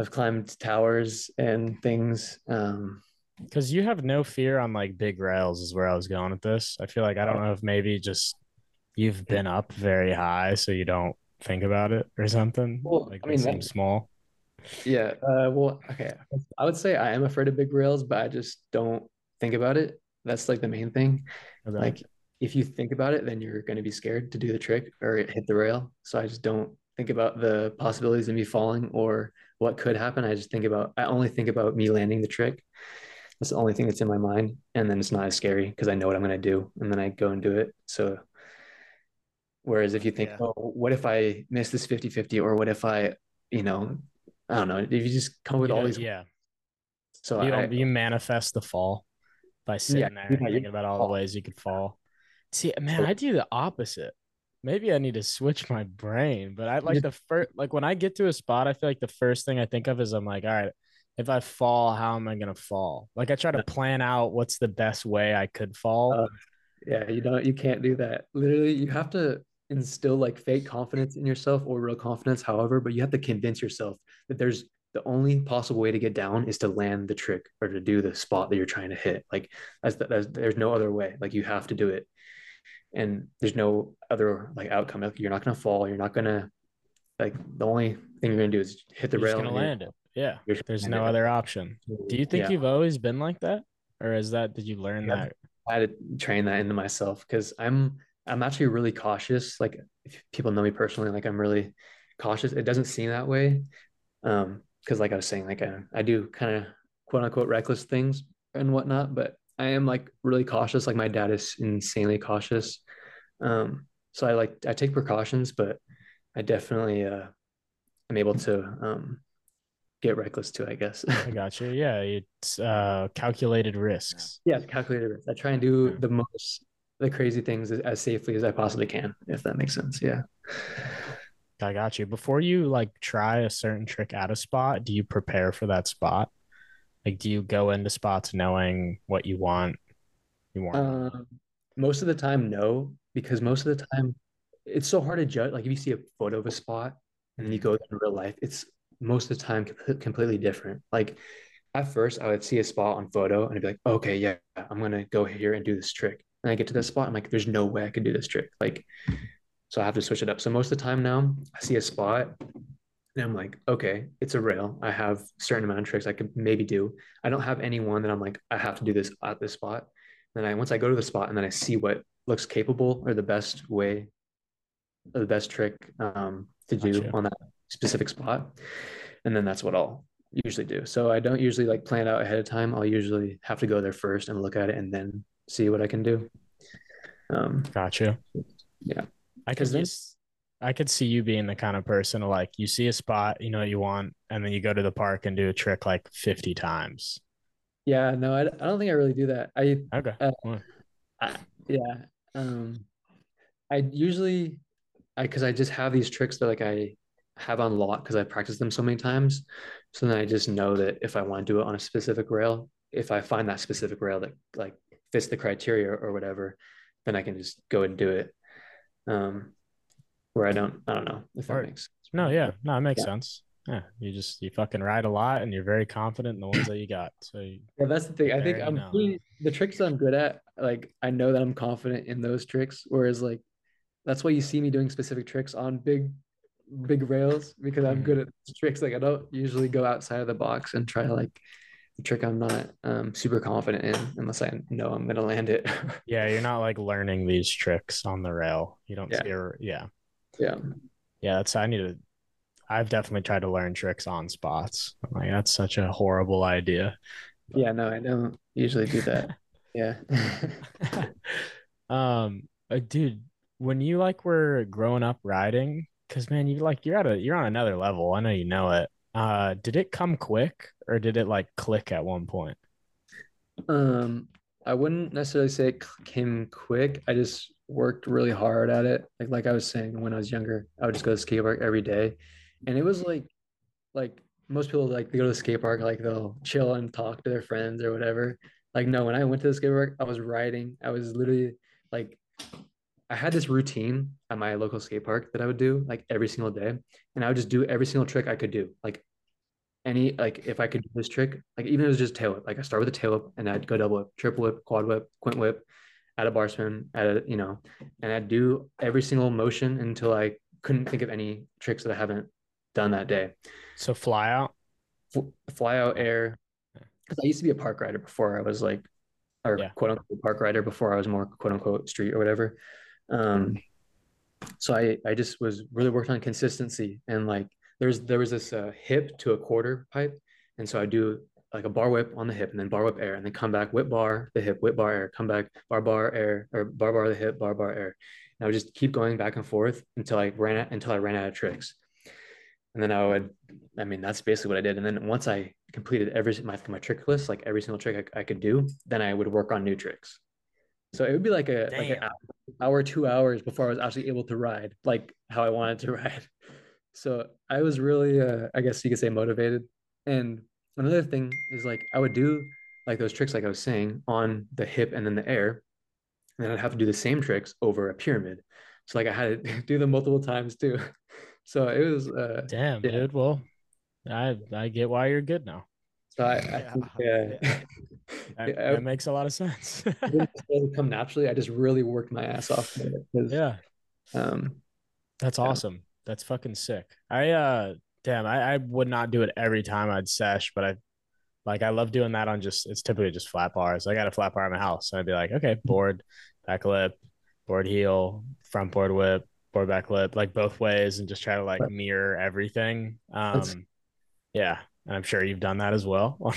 I've climbed towers and things. Because you have no fear on like big rails is where I was going with this. I feel like I don't know if maybe just you've been up very high, so you don't think about it or something. Well, like I mean, that seems small. Yeah. Well, okay. I would say I am afraid of big rails, but I just don't think about it. That's like the main thing. Okay. Like if you think about it, then you're going to be scared to do the trick or hit the rail. So I just don't think about the possibilities of me falling or what could happen. I only think about me landing the trick. That's the only thing that's in my mind. And then it's not as scary because I know what I'm going to do. And then I go and do it. So whereas if you think, oh, what if I miss this 50-50 or what if I don't know. If you just come with all these. Yeah. So you manifest the fall. By sitting there and thinking about all the ways you could fall. See, man, I do the opposite. Maybe I need to switch my brain, but I like the first, like when I get to a spot, I feel like the first thing I think of is I'm like, all right, if I fall, how am I going to fall? Like I try to plan out what's the best way I could fall. You can't do that. Literally, you have to instill like fake confidence in yourself or real confidence, however, but you have to convince yourself that there's the only possible way to get down is to land the trick or to do the spot that you're trying to hit. Like there's no other way. Like you have to do it and there's no other like outcome. Like you're not going to fall. You're not going to like, the only thing you're going to do is hit the rail. You're going to land it. Yeah. There's no other option. Do you think you've always been like that? Or did you learn that? I had to train that into myself because I'm actually really cautious. Like if people know me personally, like I'm really cautious. It doesn't seem that way. Because like I was saying, like I do kind of quote unquote reckless things and whatnot, but I am like really cautious. Like my dad is insanely cautious. So I take precautions, but I definitely am able to get reckless too, I guess. I got you. Yeah. It's calculated risks. Yeah. Calculated risks. I try and do the crazy things as safely as I possibly can, if that makes sense. Yeah. I got you. Before you like try a certain trick at a spot, do you prepare for that spot? Like, do you go into spots knowing what you want? Most of the time, no, because most of the time it's so hard to judge. Like if you see a photo of a spot and then you go in real life, it's most of the time completely different. Like at first I would see a spot on photo and I'd be like, okay, yeah, I'm going to go here and do this trick. And I get to that spot. I'm like, there's no way I could do this trick. Like, so I have to switch it up. So most of the time now I see a spot and I'm like, okay, it's a rail. I have a certain amount of tricks I could maybe do. I don't have any one that I'm like, I have to do this at this spot. And then once I go to the spot and then I see what looks capable or the best way or the best trick to do on that specific spot. And then that's what I'll usually do. So I don't usually like plan it out ahead of time. I'll usually have to go there first and look at it and then see what I can do. Gotcha. Yeah. I could see you being the kind of person to like, you see a spot, you know what you want, and then you go to the park and do a trick like 50 times. Yeah, no, I don't think I really do that. I usually, because I just have these tricks that like I have on lock because I practiced them so many times. So then I just know that if I want to do it on a specific rail, if I find that specific rail that like fits the criteria or whatever, then I can just go and do it. Where I don't know if that makes sense. No, it makes sense. Yeah, you fucking ride a lot, and you're very confident in the ones that you got. So yeah, that's the thing. I think the tricks I'm good at, like I know that I'm confident in those tricks. Whereas like that's why you see me doing specific tricks on big rails, because I'm good at tricks. Like I don't usually go outside of the box and try like a trick I'm not super confident in unless I know I'm gonna land it. Yeah, you're not like learning these tricks on the rail. You don't see her. Yeah. That's I've definitely tried to learn tricks on spots. I'm like, that's such a horrible idea. But... yeah, no, I don't usually do that. Yeah. Dude, when you like were growing up riding, because man, you're on another level. I know you know it. Did it come quick, or did it like click at one point? I wouldn't necessarily say it came quick. I just worked really hard at it. Like I was saying, when I was younger, I would just go to skate park every day, and it was like most people like they go to the skate park, like they'll chill and talk to their friends or whatever. Like no, when I went to the skate park, I was riding. I was literally like. I had this routine at my local skate park that I would do like every single day. And I would just do every single trick I could do. Like any, like if I could do this trick, like even if it was just tail whip, like I start with a tail whip and I'd go double whip, triple whip, quad whip, quint whip, add a bar spin, and I'd do every single motion until I couldn't think of any tricks that I haven't done that day. So fly out? Fly out, air. Because I used to be a park rider before I was like, quote unquote park rider before I was more quote unquote street or whatever. So I just was really working on consistency, and like there was this hip to a quarter pipe, and so I do like a bar whip on the hip and then bar whip air and then come back whip bar the hip whip bar air come back bar bar air or bar bar the hip bar bar air, and I would just keep going back and forth until I ran out of tricks, and then that's basically what I did. And then once I completed my trick list, like every single trick I could do, then I would work on new tricks. So it would be like an hour, 2 hours before I was actually able to ride like how I wanted to ride. So I was really, I guess you could say, motivated. And another thing is like I would do like those tricks, like I was saying, on the hip and then the air. And then I'd have to do the same tricks over a pyramid. So like I had to do them multiple times too. So it was. Dude. Well, I get why you're good now. So I think that makes a lot of sense. It didn't come naturally. I just really worked my ass off at it. Yeah. That's awesome. Yeah. That's fucking sick. I would not do it every time I'd sesh, but I love doing that on it's typically just flat bars. I got a flat bar in my house. So I'd be like, okay, board, back lip, board heel, front board whip, board back lip, like both ways, and just try to like mirror everything. Yeah. And I'm sure you've done that as well on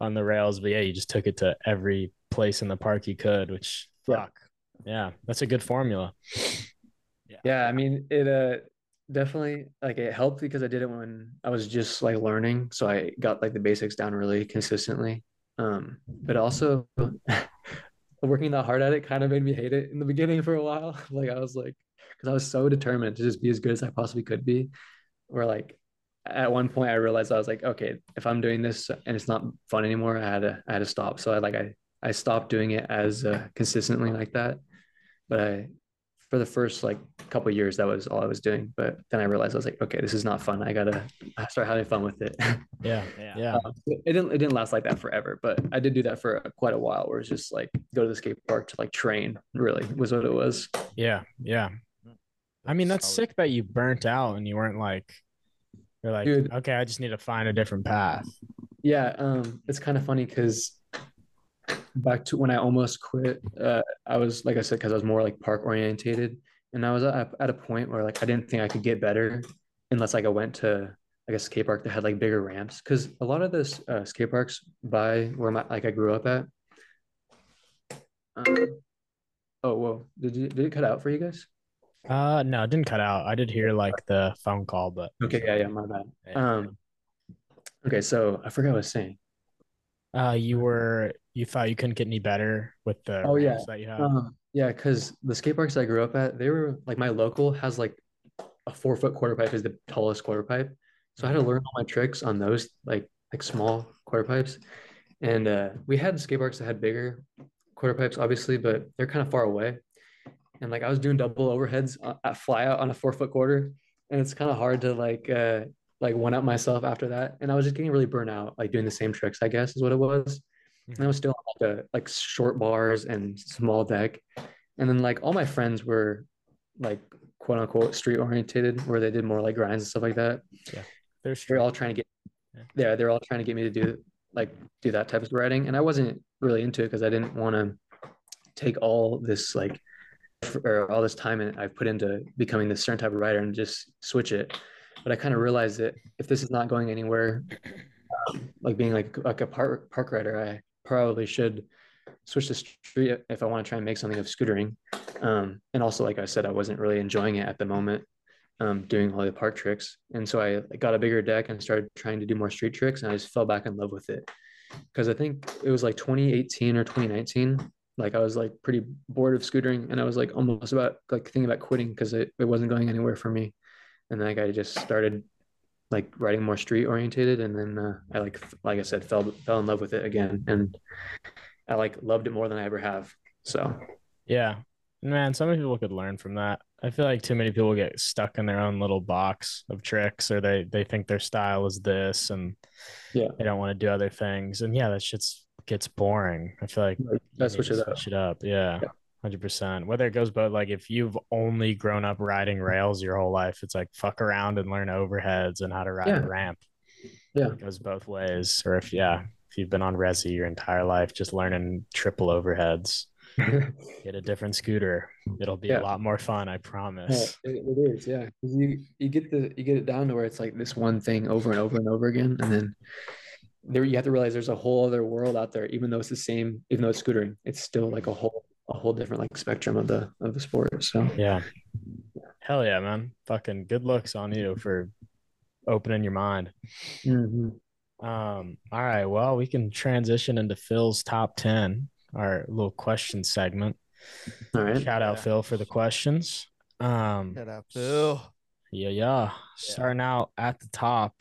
on the rails, but yeah, you just took it to every place in the park you could, which that's a good formula. I mean, it definitely like it helped because I did it when I was just like learning, so I got like the basics down really consistently. But also working that hard at it kind of made me hate it in the beginning for a while. Like I was like, because I was so determined to just be as good as I possibly could be, or like. At one point I realized I was like, okay, if I'm doing this and it's not fun anymore, I had to stop. So I stopped doing it as consistently like that. But for the first like couple of years, that was all I was doing. But then I realized I was like, okay, this is not fun. I gotta start having fun with it. Yeah. It didn't last like that forever, but I did do that for quite a while, where it's just like go to the skate park to like train, really was what it was. Yeah. I mean, that's sick that you burnt out and you weren't like, you're like, dude, okay, I just need to find a different path. Yeah, it's kind of funny because back to when I almost quit, I was, like I said, because I was more like park orientated, and I was at a point where like I didn't think I could get better unless like I went to like a skate park that had like bigger ramps, because a lot of those skate parks by where I grew up at. Oh, whoa! Did it cut out for you guys? No, it didn't cut out. I did hear like the phone call, but okay, yeah, my bad. Okay, so I forgot what I was saying. You thought you couldn't get any better with the ramps that you have. Because the skate parks I grew up at, they were like my local has like a 4-foot quarter pipe is the tallest quarter pipe, so I had to learn all my tricks on those like small quarter pipes, and we had skate parks that had bigger quarter pipes, obviously, but they're kind of far away. And like I was doing double overheads at fly out on a 4-foot quarter, and it's kind of hard to like one up myself after that. And I was just getting really burnt out, like doing the same tricks, I guess is what it was. And I was still on like short bars and small deck. And then like all my friends were like quote unquote street oriented, where they did more like grinds and stuff like that. Yeah. They're all trying to get there. Yeah, they're all trying to get me to do that type of writing. And I wasn't really into it because I didn't want to take all this all this time that I've put into becoming this certain type of writer and just switch it. But I kind of realized that if this is not going anywhere, like being like a park rider, I probably should switch to street if I want to try and make something of scootering. And also, like I said, I wasn't really enjoying it at the moment, doing all the park tricks. And so I got a bigger deck and started trying to do more street tricks. And I just fell back in love with it. Cause I think it was like 2018 or 2019. Like I was like pretty bored of scootering and I was like almost about like thinking about quitting because it wasn't going anywhere for me. And then I just started like writing more street orientated. And then I like I said, fell in love with it again. And I loved it more than I ever have. So, yeah, man, so many people could learn from that. I feel like too many people get stuck in their own little box of tricks, or they think their style is this and they don't want to do other things. And yeah, that shit gets boring. I feel like that's what should switch it up. Yeah. 100%. Whether it goes both, like if you've only grown up riding rails your whole life, it's like fuck around and learn overheads and how to ride a ramp. Yeah, it goes both ways. Or if you've been on resi your entire life, just learning triple overheads, get a different scooter. It'll be a lot more fun, I promise. Yeah, it is. Yeah, you get it down to where it's like this one thing over and over and over again, and then there you have to realize there's a whole other world out there. Even though it's the same, even though it's scootering, it's still like a whole different like spectrum of the sport. So yeah, hell yeah, man. Fucking good looks on you for opening your mind. Mm-hmm. All right, well, we can transition into Phil's top 10, our little question segment. All right, shout out Phil for the questions. Shout out Phil. Yeah. Starting at the top.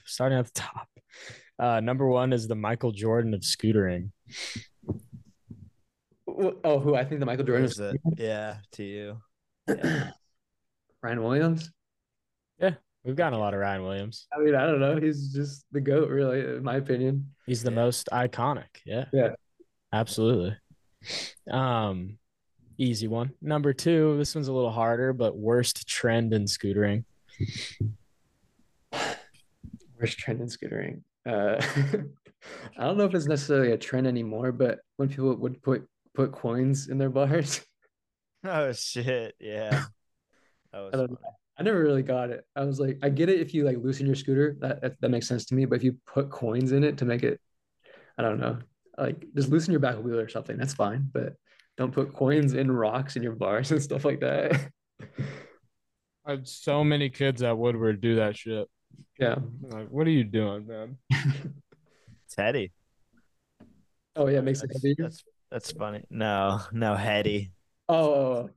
Number one is the Michael Jordan of scootering. Oh, who I think the Michael Jordan is. Yeah, to you. Yeah. Ryan Williams? Yeah, we've gotten a lot of Ryan Williams. I mean, I don't know. He's just the GOAT, really, in my opinion. He's the most iconic. Yeah. Yeah. Absolutely. Easy one. Number two, this one's a little harder, but worst trend in scootering. Worst trend in scootering. I don't know if it's necessarily a trend anymore, but when people would put coins in their bars. Oh shit, yeah. I never really got it. I was like, I get it if you like loosen your scooter, that makes sense to me, but if you put coins in it to make it, I don't know, like just loosen your back wheel or something, that's fine, but don't put coins in rocks in your bars and stuff like that. I had so many kids at Woodward do that shit. Yeah. Like, what are you doing, man? It's heady. Oh yeah, it makes it heavy. That's funny. No, heady. Oh.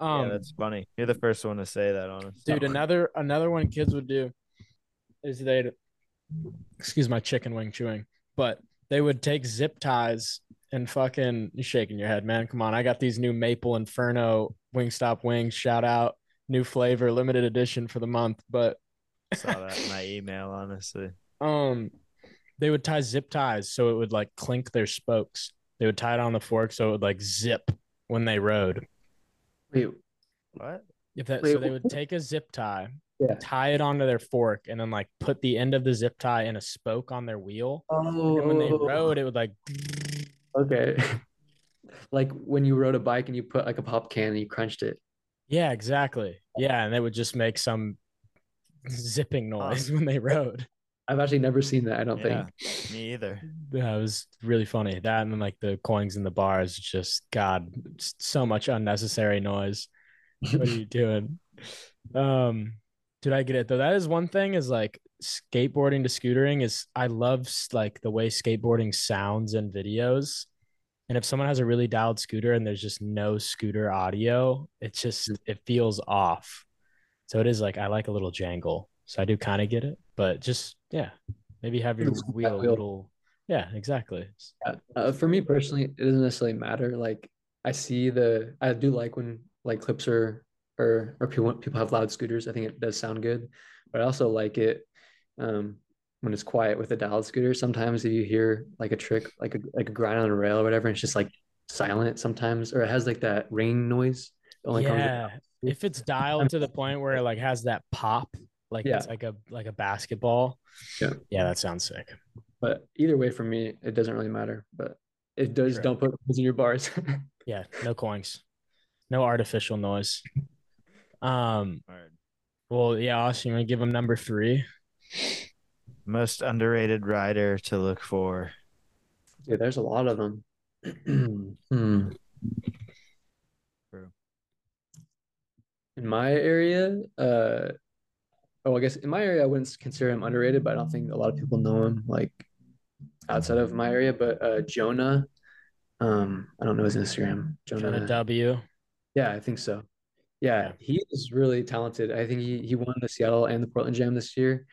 Yeah, that's funny. You're the first one to say that, honestly. Dude, another one kids would do is they'd, excuse my chicken wing chewing, but they would take zip ties and fucking, you're shaking your head, man. Come on, I got these new Maple Inferno Wingstop wings. Shout out, new flavor, limited edition for the month, but I saw that in my email, honestly. They would tie zip ties so it would like clink their spokes. They would tie it on the fork so it would like zip when they rode. Wait, what? So they would take a zip tie, tie it onto their fork, and then like put the end of the zip tie in a spoke on their wheel. Oh. And when they rode, it would like. Okay. Like when you rode a bike and you put like a pop can and you crunched it. Yeah, exactly. Yeah, and they would just make some zipping noise when they rode. I've actually never seen that, I don't think. Me either. That was really funny. That and like the coins in the bars, just God, so much unnecessary noise. What are you doing? Did I get it though? That is one thing, is like skateboarding to scootering is, I love like the way skateboarding sounds in videos. And if someone has a really dialed scooter and there's just no scooter audio, it's just, it feels off. So it is like, I like a little jangle. So I do kind of get it, but just, maybe have your wheel a little. Yeah, exactly. For me personally, it doesn't necessarily matter. Like I do like when like clips are or people have loud scooters. I think it does sound good, but I also like it when it's quiet with a dialed scooter. Sometimes if you hear like a trick, like a grind on a rail or whatever, and it's just like silent sometimes, or it has like that ringing noise. Yeah, if it's dialed to the point where it like has that pop, like yeah. It's like a basketball. Yeah, that sounds sick. But either way, for me, it doesn't really matter. But it does. Right. Don't put coins in your bars. Yeah, no coins, no artificial noise. Well, yeah, Austin, you want to give him number 3? Most underrated rider to look for. Yeah, there's a lot of them. In my area, I guess in my area, I wouldn't consider him underrated, but I don't think a lot of people know him like outside of my area. But Jonah, I don't know his Instagram. Jonah W. Yeah, I think so. Yeah, he is really talented. I think he won the Seattle and the Portland Jam this year.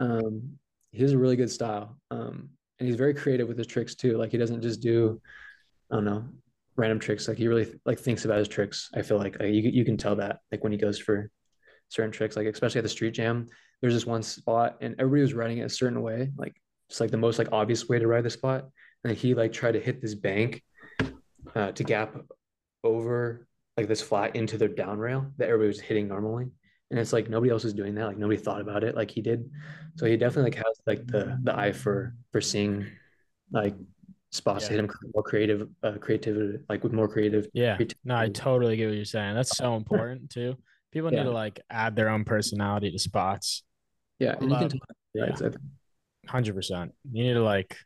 He has a really good style, and he's very creative with his tricks too. Like he doesn't just do, I don't know, random tricks. Like he really like thinks about his tricks. I feel like you can tell that like when he goes for certain tricks, like especially at the street jam, there's this one spot and everybody was riding it a certain way, like just like the most like obvious way to ride the spot. And he like tried to hit this bank to gap over like this flat into their down rail that everybody was hitting normally. And it's like nobody else was doing that. Like nobody thought about it like he did. So he definitely like has like the eye for seeing like spots to hit him more creative, creativity, like with more creative. Yeah, no, I totally get what you're saying. That's so important too. People need to like add their own personality to spots. Yeah, 100%. You need to like,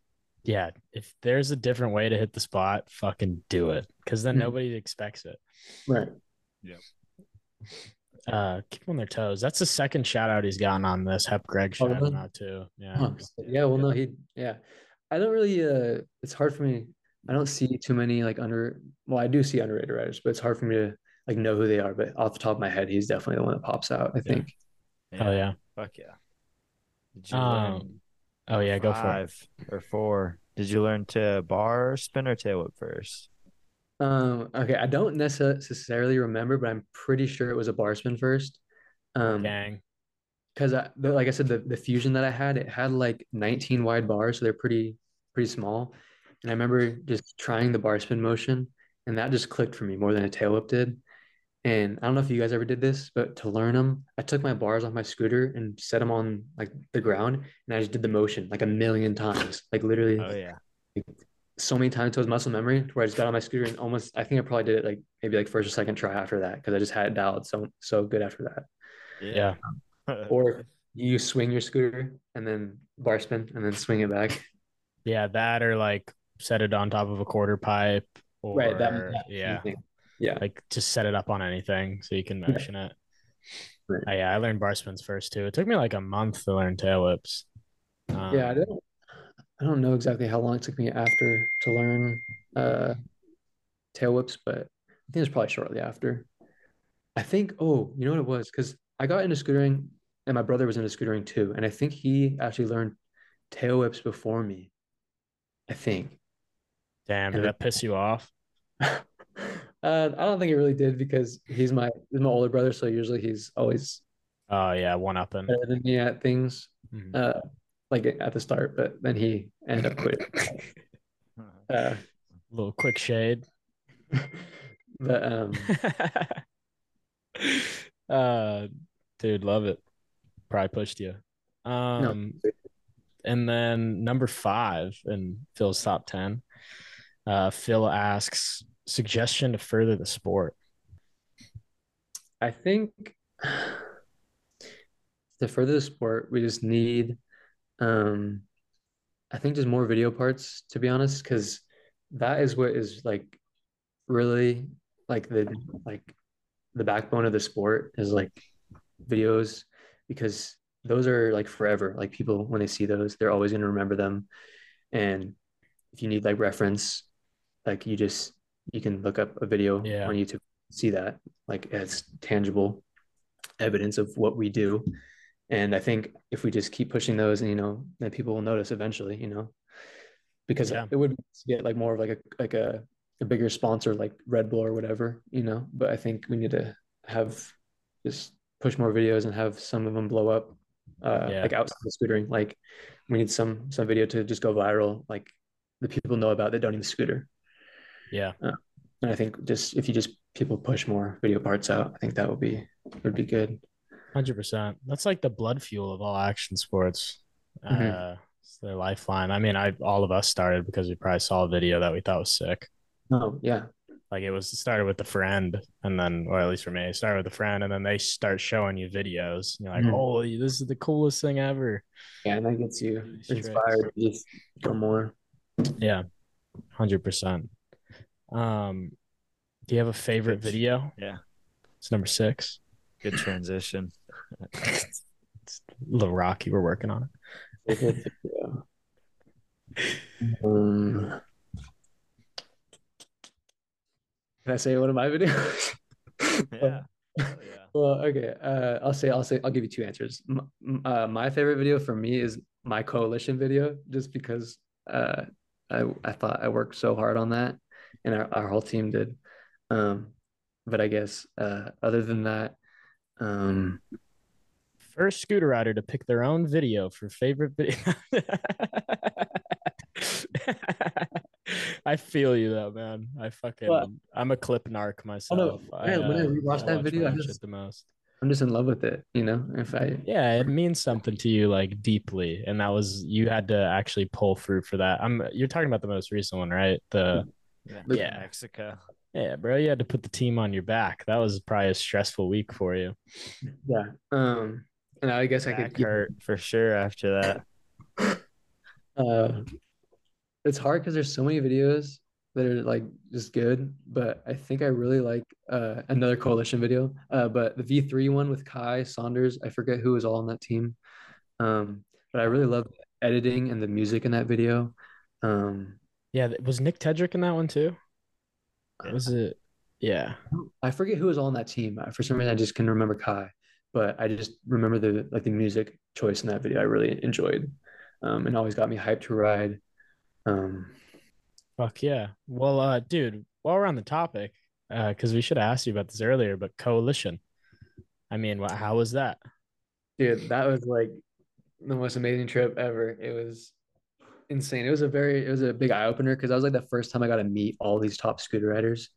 yeah, if there's a different way to hit the spot, fucking do it, because then nobody expects it. Right. Yeah. Keep on their toes. That's the second shout out he's gotten on this. Hep Greg shout him out too. Yeah. Huh. Yeah. Well, no, I don't really. It's hard for me. I don't see too many like I do see underrated writers, but it's hard for me to like know who they are. But off the top of my head, he's definitely the one that pops out, I think. Yeah. Oh yeah. Fuck yeah. Did you learn go for 5 or 4. Did you learn to bar, spin, or tail whip first? Okay, I don't necessarily remember, but I'm pretty sure it was a bar spin first. Dang. Because like I said, the Fusion that I had, it had like 19 wide bars, so they're pretty small. And I remember just trying the bar spin motion, and that just clicked for me more than a tail whip did. And I don't know if you guys ever did this, but to learn them, I took my bars off my scooter and set them on like the ground, and I just did the motion like a million times, like literally. Oh yeah. Like, so many times to his muscle memory, to where I just got on my scooter and almost, I think I probably did it like maybe like first or second try after that, because I just had it dialed so good after that. Yeah. Or you swing your scooter and then bar spin and then swing it back. Yeah, that or like set it on top of a quarter pipe. Or, right. That yeah. Anything. Yeah. Like just set it up on anything so you can motion it. Right. Oh, yeah, I learned bar spins first too. It took me like a month to learn tail whips. I don't know exactly how long it took me after to learn tail whips, but I think it was probably shortly after. I think, you know what it was? Because I got into scootering, and my brother was into scootering too, and I think he actually learned tail whips before me, I think. Damn, did that piss you off? I don't think it really did, because he's my older brother, so usually he's always one-upping better than me at things. Mm-hmm. Like at the start, but then he ended up quitting. A little quick shade. But dude, love it. Probably pushed you. No. And then number 5 in Phil's top 10. Phil asks, suggestion to further the sport. I think to further the sport, we just need I think just more video parts, to be honest, because that is what is like really like the backbone of the sport is like videos, because those are like forever. Like people, when they see those, they're always going to remember them. And if you need like reference, like you can look up a video on YouTube, see that, like it's tangible evidence of what we do. And I think if we just keep pushing those, and then people will notice eventually, because it would get like more of like a bigger sponsor like Red Bull or whatever, but I think we need to have just push more videos and have some of them blow up, like outside of scootering. Like we need some video to just go viral, like the people know about that don't even scooter. Yeah. And I think just if you just people push more video parts out, I think that would be good. 100%. That's like the blood fuel of all action sports. Mm-hmm. It's their lifeline. I mean, all of us started because we probably saw a video that we thought was sick. Oh yeah. Like it started with a friend, and then, or at least for me, it started with a friend, and then they start showing you videos. You're like, holy, this is the coolest thing ever. Yeah, and that gets you inspired to just go more. Yeah, 100%. Do you have a favorite video? Yeah, it's number 6. Good transition. It's a little rocky. We're working on it. Can I say one of my videos? Yeah. Yeah. Well, okay. I'll give you 2 answers. My favorite video for me is my Coalition video, just because I thought I worked so hard on that, and our whole team did. But I guess other than that, first scooter rider to pick their own video for favorite video. I feel you though, man. I'm a clip narc myself. When I rewatch that video, I just, the most. I'm just in love with it, you know. It means something to you, like deeply, and that was, you had to actually pull through for that. You're talking about the most recent one, right? Mexico. Yeah, bro, you had to put the team on your back. That was probably a stressful week for you. Yeah. And I guess back I could hurt for sure after that. It's hard because there's so many videos that are like just good, but I think I really like another Coalition video, but the V3 one with Kai Saunders, I forget who was all on that team, but I really love the editing and the music in that video. Was Nick Tedrick in that one too? Was it? Yeah, I forget who was all on that team. For some reason I just can remember Kai, but I just remember the music choice in that video I really enjoyed, and always got me hyped to ride. Fuck yeah. Well, dude, while we're on the topic, because we should have asked you about this earlier, but Coalition, I mean, how was that? Dude, that was like the most amazing trip ever. It was insane. It was a big eye-opener, because that was like the first time I got to meet all these top scooter riders.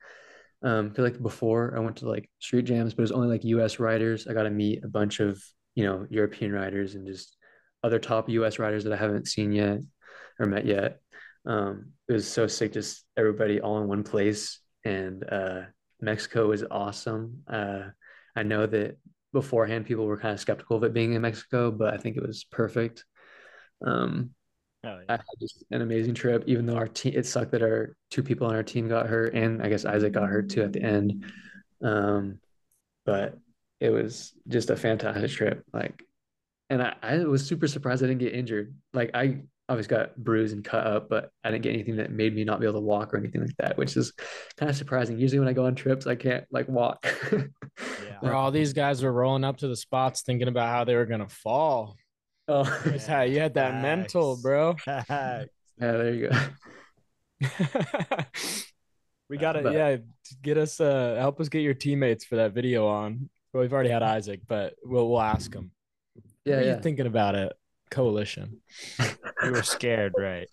Because like before I went to like street jams, but it was only like US riders. I got to meet a bunch of, you know, European riders and just other top US riders that I haven't seen yet or met yet. It was so sick, just everybody all in one place. And Mexico was awesome. I know that beforehand people were kind of skeptical of it being in Mexico, but I think it was perfect. I had just an amazing trip, even though it sucked that our 2 people on our team got hurt, and I guess Isaac got hurt too at the end. But it was just a fantastic trip. Like, and I was super surprised I didn't get injured. Like, I always got bruised and cut up, but I didn't get anything that made me not be able to walk or anything like that, which is kind of surprising. Usually when I go on trips, I can't like walk. Where all these guys were rolling up to the spots thinking about how they were going to fall. Oh, yeah. You had that mental, bro. Yeah, there you go. We got it. Yeah. Get us, help us get your teammates for that video on. Well, we've already had Isaac, but we'll ask him. Yeah. What are you thinking about it? Coalition. We were scared, right?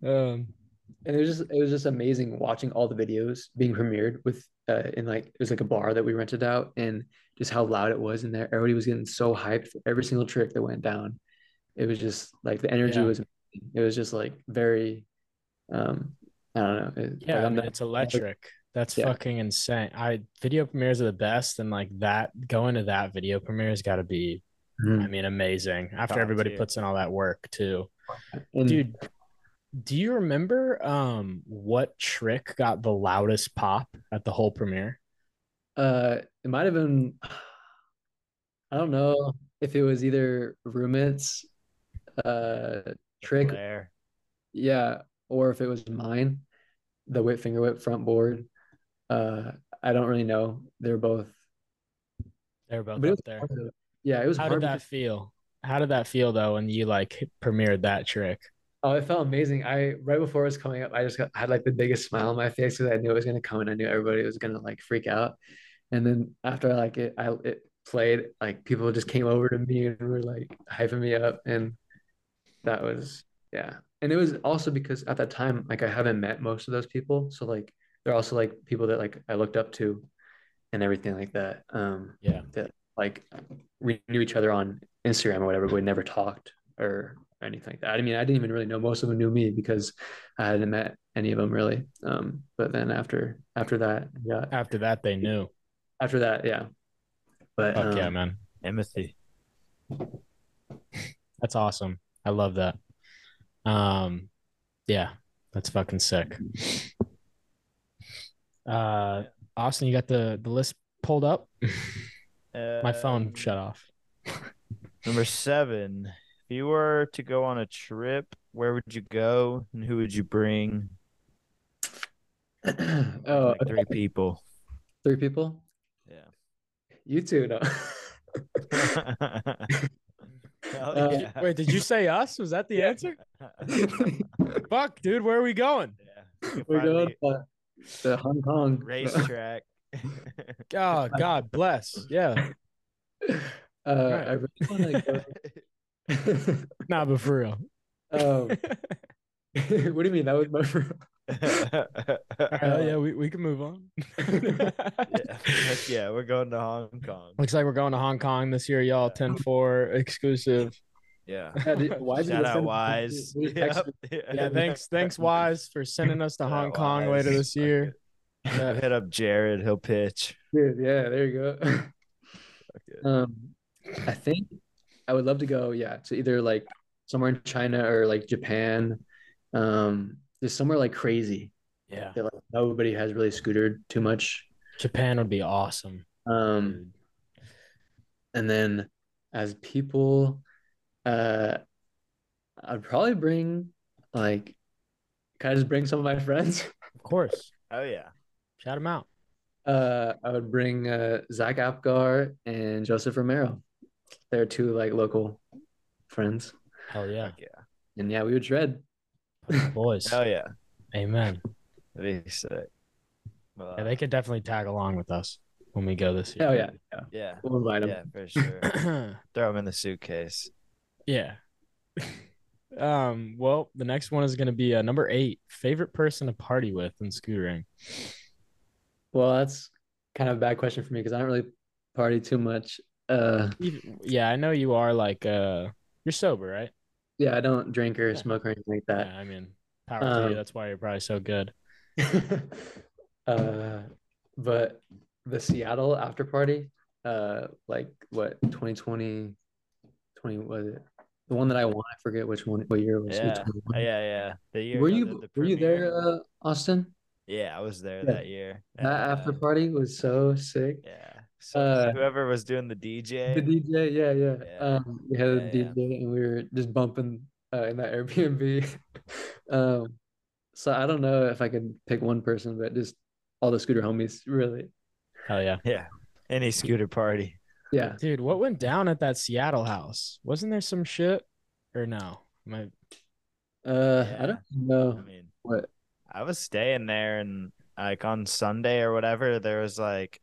And it was just amazing watching all the videos being premiered with in like, it was like a bar that we rented out, and just how loud it was in there. Everybody was getting so hyped for every single trick that went down. It was just like the energy was amazing. It was just like very I don't know. It's electric. That's fucking insane. Video premieres are the best, and like that, going to that video premiere has got to be, I mean, amazing. After everybody puts in all that work too. And dude, do you remember what trick got the loudest pop at the whole premiere? It might have been, I don't know if it was either roommate's trick, Lair. Yeah, or if it was mine, the whip finger whip front board. I don't really know. They're both up there. It was hard. How did that feel though when you like premiered that trick? Oh, it felt amazing. Right before it was coming up, I just had like the biggest smile on my face because I knew it was going to come and I knew everybody was going to like freak out. And then after like it played, like people just came over to me and were like hyping me up. And that was, yeah. And it was also because at that time, like I haven't met most of those people. So like, they're also like people that like I looked up to and everything like that. Yeah. That like we knew each other on Instagram or whatever, but we never talked or anything like that. I mean, I didn't even really know most of them knew me because I hadn't met any of them really. But then after that, they knew. After that, yeah. But fuck yeah, man, empathy. That's awesome. I love that. Yeah, that's fucking sick. Austin, you got the list pulled up? My phone shut off. Number 7. If you were to go on a trip, where would you go and who would you bring? Oh, like 3 people. 3 people? Yeah. You two, no. Yeah. Wait, did you say us? Was that the answer? Fuck, dude, where are we going? Yeah, we're going to Hong Kong racetrack. Oh, God bless. Yeah. Right. I really want to go. Nah, but for real. What do you mean? That was my for real. Yeah, we can move on. Yeah, we're going to Hong Kong. Looks like we're going to Hong Kong this year, y'all. 10-4 exclusive. Yeah. Shout out Wise. Yeah, thanks Wise for sending us to Hong Kong later this year. Yeah, hit up Jared, he'll pitch. Dude, yeah, there you go. Okay. I think I would love to go, yeah, to either like somewhere in China or like Japan. There's somewhere like crazy. Yeah. That, like, nobody has really scootered too much. Japan would be awesome. And then as people, I'd probably bring like, can I just bring some of my friends? Of course. Oh yeah. Shout them out. I would bring Zach Apgar and Joseph Romero. They're 2 like local friends. Hell yeah. Heck yeah. And yeah, we would shred. Boys. Hell yeah. Amen. That'd be sick. Well, yeah, they could definitely tag along with us when we go this year. Oh yeah. Yeah. We'll invite them. Yeah, for sure. Throw them in the suitcase. Yeah. Well, the next one is going to be number 8, favorite person to party with in scootering. Well, that's kind of a bad question for me because I don't really party too much. Yeah, I know you are like you're sober, right? Yeah, I don't drink or smoke or anything like that. Yeah, I mean, power to you. That's why you're probably so good. But the Seattle after party, like what 2020 was it? The one that I won, I forget what year it was. Yeah, yeah. The year were you there, Austin? Yeah, I was there that year. That after party was so sick. Yeah. So whoever was doing the DJ, yeah. We had a DJ and we were just bumping in that Airbnb. So I don't know if I could pick one person, but just all the scooter homies, really. Oh yeah, yeah. Any scooter party. Yeah, dude. What went down at that Seattle house? Wasn't there some shit or no? I don't know. I mean, what? I was staying there and like on Sunday or whatever, there was like.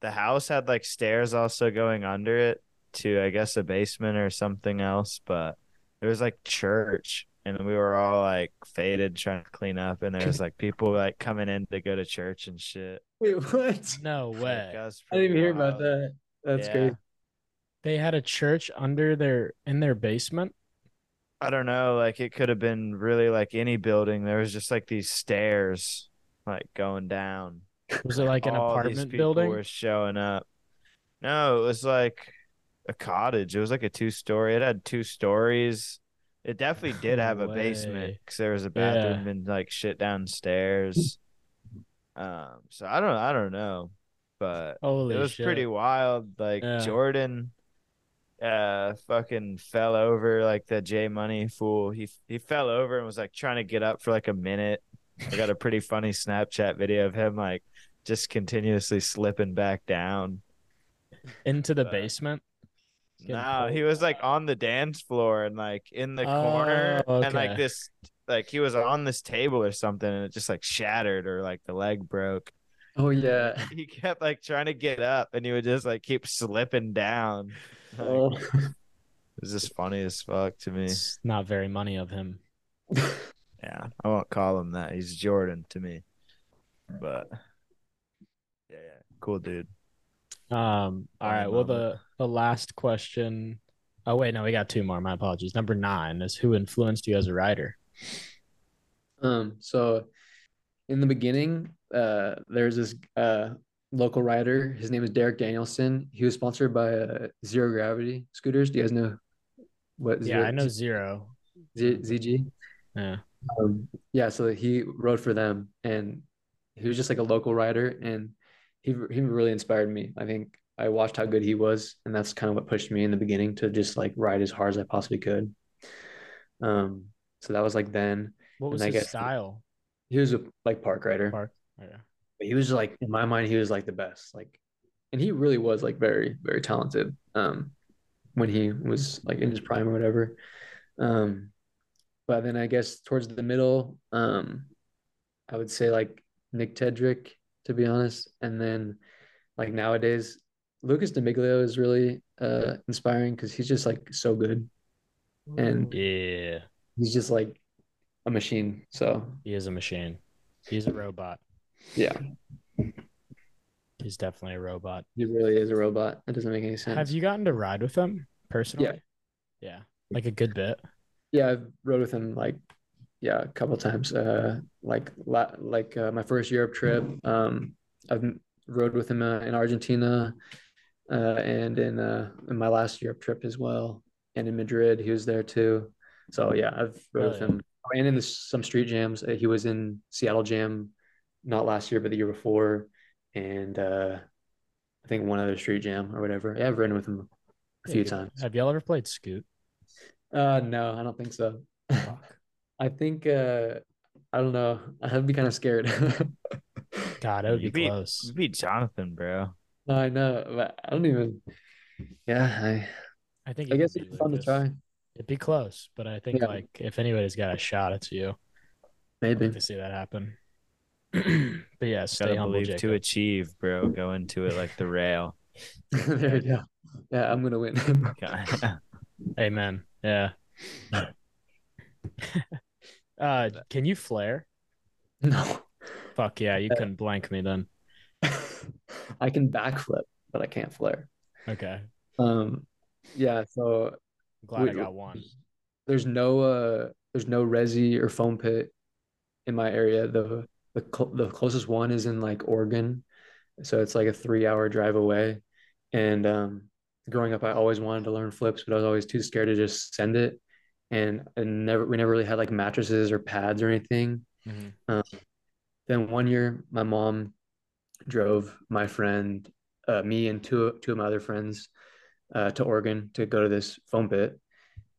The house had like stairs also going under it to, I guess, a basement or something else. But there was like church and we were all like faded trying to clean up. And there was like people like coming in to go to church and shit. Wait, what? No way. Like, I didn't even hear about that. That's great. They had a church in their basement. I don't know. Like it could have been really like any building. There was just like these stairs like going down. Was it like an apartment building? People were showing up. No, it was like a cottage. It was like a 2-story. It had 2 stories. It definitely did have a basement because there was a bathroom and like shit downstairs. So I don't know, but holy it was shit. Pretty wild. Like Jordan, fucking fell over like the J Money fool. He fell over and was like trying to get up for like a minute. I got a pretty funny Snapchat video of him like just continuously slipping back down into the basement. No, he was like on the dance floor and like in the corner, okay. And like this, like he was on this table or something, and it just like shattered or like the leg broke. Oh yeah. He kept like trying to get up, and he would just like keep slipping down. Like, oh. It was just funny as fuck to me. It's not very money of him. Yeah, I won't call him that. He's Jordan to me, but yeah, cool dude. All right. Well, the last question. Oh wait, no, we got two more. My apologies. Number 9 is, who influenced you as a rider? So in the beginning, there's this local rider. His name is Derek Danielson. He was sponsored by Zero Gravity scooters. Do you guys know what? Yeah, I know Zero. ZG. Yeah. Yeah. So he rode for them, and he was just like a local rider, and he really inspired me. I think I watched how good he was, and that's kind of what pushed me in the beginning to just like ride as hard as I possibly could. So that was like then. What was his style? He was a like park rider. Park. Yeah. But he was like, in my mind, he was like the best. Like, and he really was like very, very talented. When he was like in his prime or whatever. But then I guess towards the middle, I would say like Nick Tedrick, to be honest. And then like nowadays, Lucas D'Amiglio is really inspiring, because he's just like so good. And yeah, he's just like a machine. So he is a machine. He's a robot. Yeah. He's definitely a robot. He really is a robot. That doesn't make any sense. Have you gotten to ride with him personally? Yeah. Yeah. Like a good bit. Yeah, I've rode with him like, yeah, a couple of times. My first Europe trip, I've rode with him in Argentina, and in my last Europe trip as well, and in Madrid he was there too. So yeah, I've rode with him, and in some street jams. He was in Seattle Jam, not last year but the year before, and I think one other street jam or whatever. Yeah, I've ridden with him a few times. Have y'all ever played Scoot? No, I don't think so. I think I don't know. I'd be kind of scared. God, it would be close. You beat Jonathan, bro. No, I know, but I don't even. Yeah, I think. I guess it's fun to try. It'd be close, but I think like if anybody's got a shot, it's you. Maybe I'd like to see that happen. But yeah, stay humble, Jacob. To achieve, bro. Go into it like the rail. There you go. Yeah, I'm gonna win. Amen. Yeah. Can you flare? No. Fuck yeah, you couldn't blank me then. I can backflip, but I can't flare. Okay. Yeah, so I'm glad I got one. There's no resi or foam pit in my area. The closest one is in like Oregon, so it's like a 3-hour drive away. And growing up, I always wanted to learn flips, but I was always too scared to just send it. And we never really had like mattresses or pads or anything. Mm-hmm. Then one year, my mom drove my friend, me, and two of my other friends to Oregon to go to this foam pit.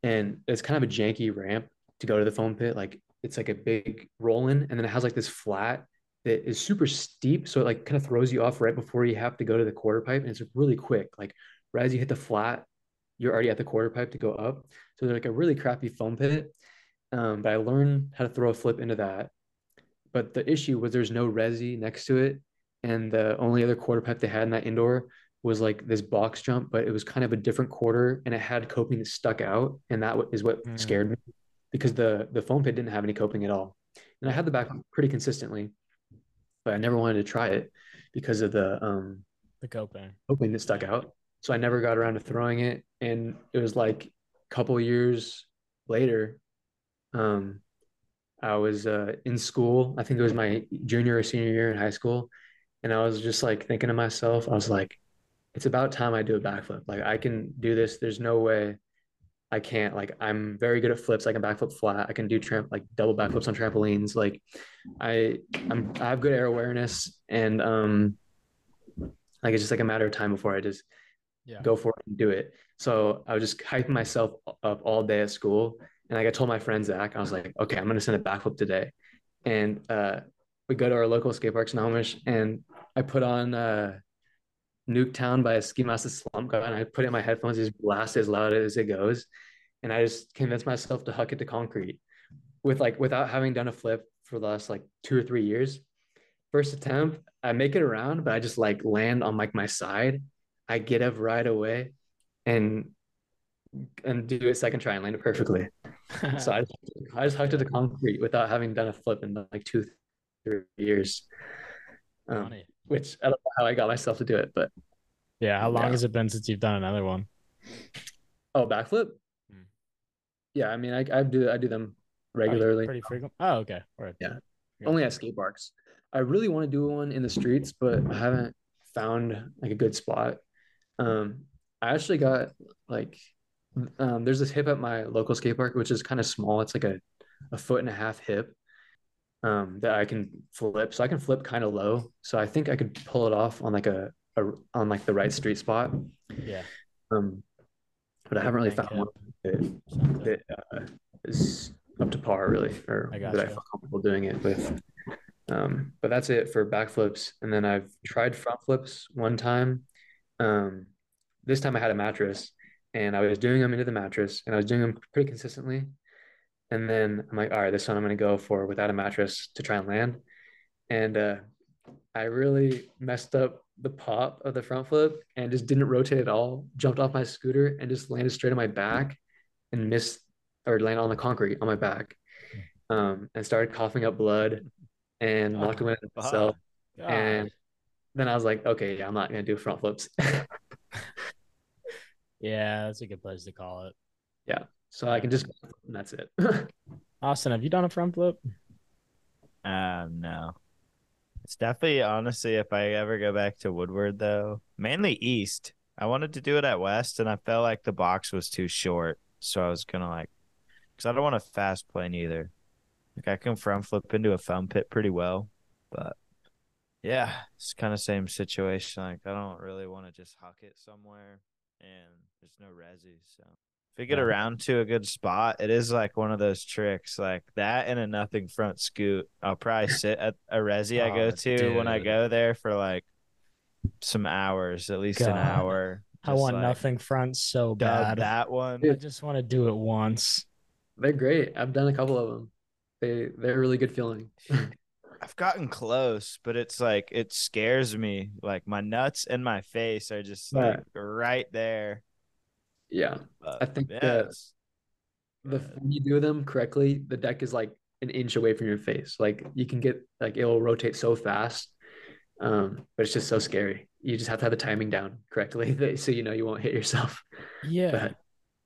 And it's kind of a janky ramp to go to the foam pit. Like it's like a big roll-in, and then it has like this flat that is super steep. So it like kind of throws you off right before you have to go to the quarter pipe. And it's really quick. Like right as you hit the flat, you're already at the quarter pipe to go up. So they're like a really crappy foam pit. But I learned how to throw a flip into that. But the issue was there's no resi next to it. And the only other quarter pipe they had in that indoor was like this box jump, but it was kind of a different quarter, and it had coping that stuck out. And that is what scared me, because the foam pit didn't have any coping at all. And I had the back pretty consistently, but I never wanted to try it because of the coping that stuck out. So I never got around to throwing it. And it was like a couple years later, I was in school. I think it was my junior or senior year in high school. And I was just like thinking to myself, I was like, it's about time I do a backflip. Like I can do this. There's no way I can't. Like I'm very good at flips. I can backflip flat. I can do double backflips on trampolines. Like I have good air awareness, and like it's just like a matter of time before I just go for it and do it. So I was just hyping myself up all day at school. And like I told my friend Zach, I was like, okay, I'm going to send a backflip today. And we go to our local skate park, Snohomish, and I put on Nuketown by a Ski Master Slump guy, and I put in my headphones, just blast as loud as it goes, and I just convinced myself to huck it to concrete with like without having done a flip for the last like 2 or 3 years. First attempt, I make it around, but I just like land on like my side. I get up right away and do a second try and land it perfectly. So I just hucked it to concrete without having done a flip in like 2, 3 years. Which I don't know how I got myself to do it, but yeah. How long has it been since you've done another one? Oh, backflip. Yeah, I mean, I do them regularly. Pretty frequent. Oh, okay. Right. Yeah. Only at skate parks. I really want to do one in the streets, but I haven't found like a good spot. I actually got like, there's this hip at my local skate park, which is kind of small. It's like a 1.5 foot hip that I can flip. So I can flip kind of low. So I think I could pull it off on like on like the right street spot. Yeah. But I haven't really found one that is up to par really, or that I feel comfortable doing it with. But that's it for backflips. And then I've tried front flips one time. This time I had a mattress and I was doing them into the mattress and I was doing them pretty consistently. And then I'm like, all right, this one I'm going to go for without a mattress to try and land. And I really messed up the pop of the front flip and just didn't rotate at all. Jumped off my scooter and just landed straight on my back and missed, or landed on the concrete on my back, and started coughing up blood and knocked away myself. And then I was like, okay, yeah, I'm not going to do front flips. Yeah, that's a good place to call it. Yeah. So I can just, and that's it. Austin, have you done a front flip? No. It's definitely, honestly, if I ever go back to Woodward, though, mainly East. I wanted to do it at West, and I felt like the box was too short. So I was going to because I don't want to fast plane either. Like, I can front flip into a foam pit pretty well. But, yeah, it's kind of same situation. Like, I don't really want to just huck it somewhere, and there's no resi, so. If you get around to a good spot, it is like one of those tricks like that and a nothing front scoot. I'll probably sit at a resi I go to when I go there for like some hours, at least an hour. I want nothing front so bad. That one. I just want to do it once. They're great. I've done a couple of them. They're a really good feeling. I've gotten close, but it's like it scares me. Like my nuts and my face are just like right there. Yeah, I think when you do them correctly, the deck is like an inch away from your face. Like you can get like it will rotate so fast, but it's just so scary. You just have to have the timing down correctly so you know you won't hit yourself. Yeah, but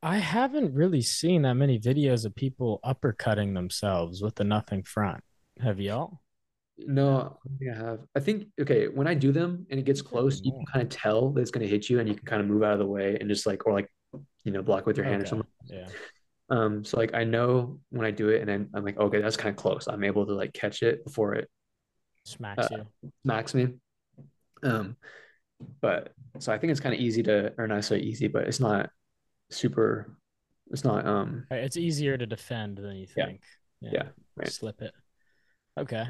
I haven't really seen that many videos of people uppercutting themselves with the nothing front. Have y'all? No, I don't think I have. I think, okay, when I do them and it gets close, you can kind of tell that it's going to hit you and you can kind of move out of the way and just like, or like, you know, block with your hand or something. Yeah. So like, I know when I do it and then I'm like, okay, that's kind of close. I'm able to like catch it before it smacks me. But so I think it's kind of easy to, or not so easy, but it's not super, it's not, it's easier to defend than you think. Yeah. Right. Slip it. Okay.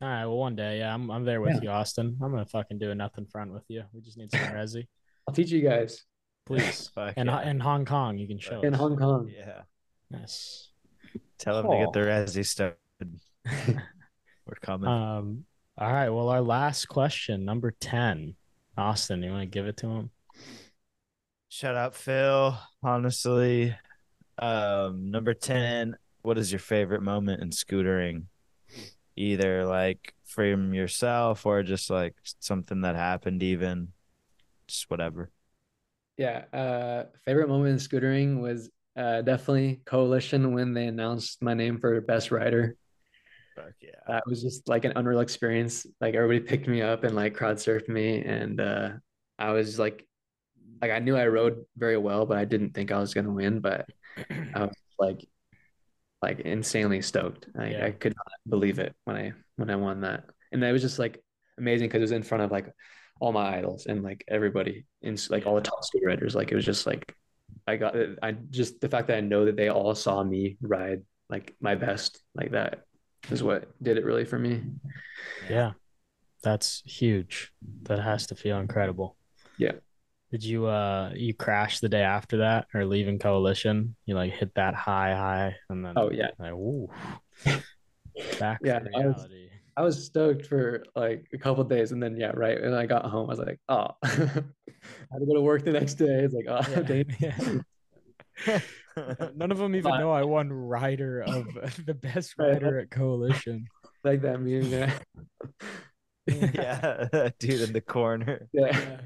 All right, well, one day, I'm there with you, Austin. I'm going to fucking do a nothing front with you. We just need some resi. I'll teach you guys. Please. In Hong Kong, you can show us. In Hong Kong. Yeah. Yes. Tell them to get the resi started. We're coming. All right, well, our last question, number 10. Austin, you want to give it to him? Shut up, Phil. Honestly, number 10, what is your favorite moment in scootering? Either like from yourself or just like something that happened, even just whatever. Yeah. Favorite moment in scootering was definitely Coalition when they announced my name for best rider. Fuck yeah. That was just like an unreal experience. Like everybody picked me up and like crowd surfed me. And I was like I knew I rode very well, but I didn't think I was going to win. But I was like insanely stoked. I could not believe it when I won that. And that was just like amazing because it was in front of like all my idols and like everybody and like all the top scooter riders. Like it was just like the fact that I know that they all saw me ride like my best like that is what did it really for me. Yeah, That's huge. That has to feel incredible. Yeah. Did you you crash the day after that, or leaving Coalition? You like hit that high, and then like, ooh, back to reality. I was stoked for like a couple of days, and then and I got home, I was like, oh, I had to go to work the next day. It's like, oh, yeah. None of them even know I won rider of the best rider at Coalition. Like that meme there. Yeah, that dude in the corner. Yeah.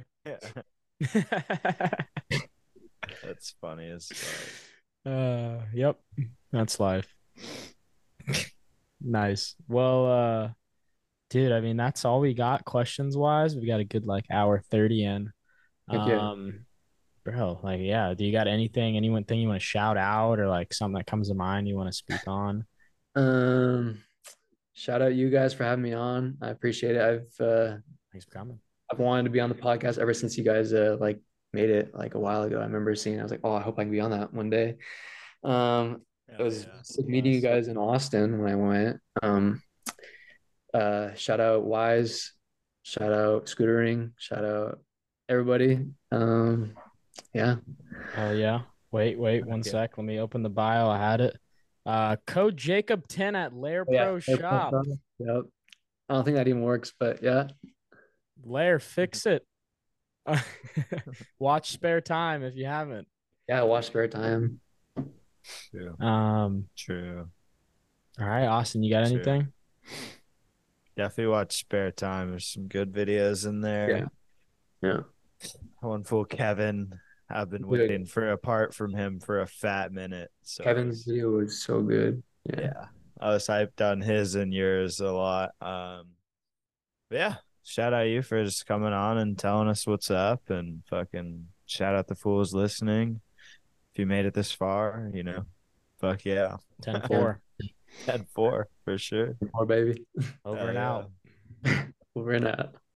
That's funny as fuck. Yep, that's life. Nice. Well, dude, I mean, that's all we got questions wise. We got a good like hour 30 in. Bro, like, do you got anything you want to shout out, or like something that comes to mind you want to speak on? Shout out you guys for having me on. I appreciate it. Thanks for coming. I've wanted to be on the podcast ever since you guys like made it like a while ago. I remember seeing, I was like, oh, I hope I can be on that one day. It was meeting you guys in Austin when I went. Shout out Wise, shout out Scootering, shout out everybody. Wait one sec, let me open the bio. I had it. Code Jacob 10 at Lair Pro Shop. Yep. I don't think that even works, but yeah. Lair, fix it. Watch Spare Time if you haven't. Yeah, watch Spare Time. True. True. All right, Austin, you got anything? Definitely watch Spare Time. There's some good videos in there. Yeah. One for Kevin. I've been waiting for a part from him for a fat minute. So Kevin's video was so good. Yeah. I was hyped on his and yours a lot. But yeah, shout out you for just coming on and telling us what's up, and fucking shout out the fools listening. If you made it this far, you know, fuck yeah. 10-4. 10-4 for sure. 10-4, baby. Over and out. Over and out.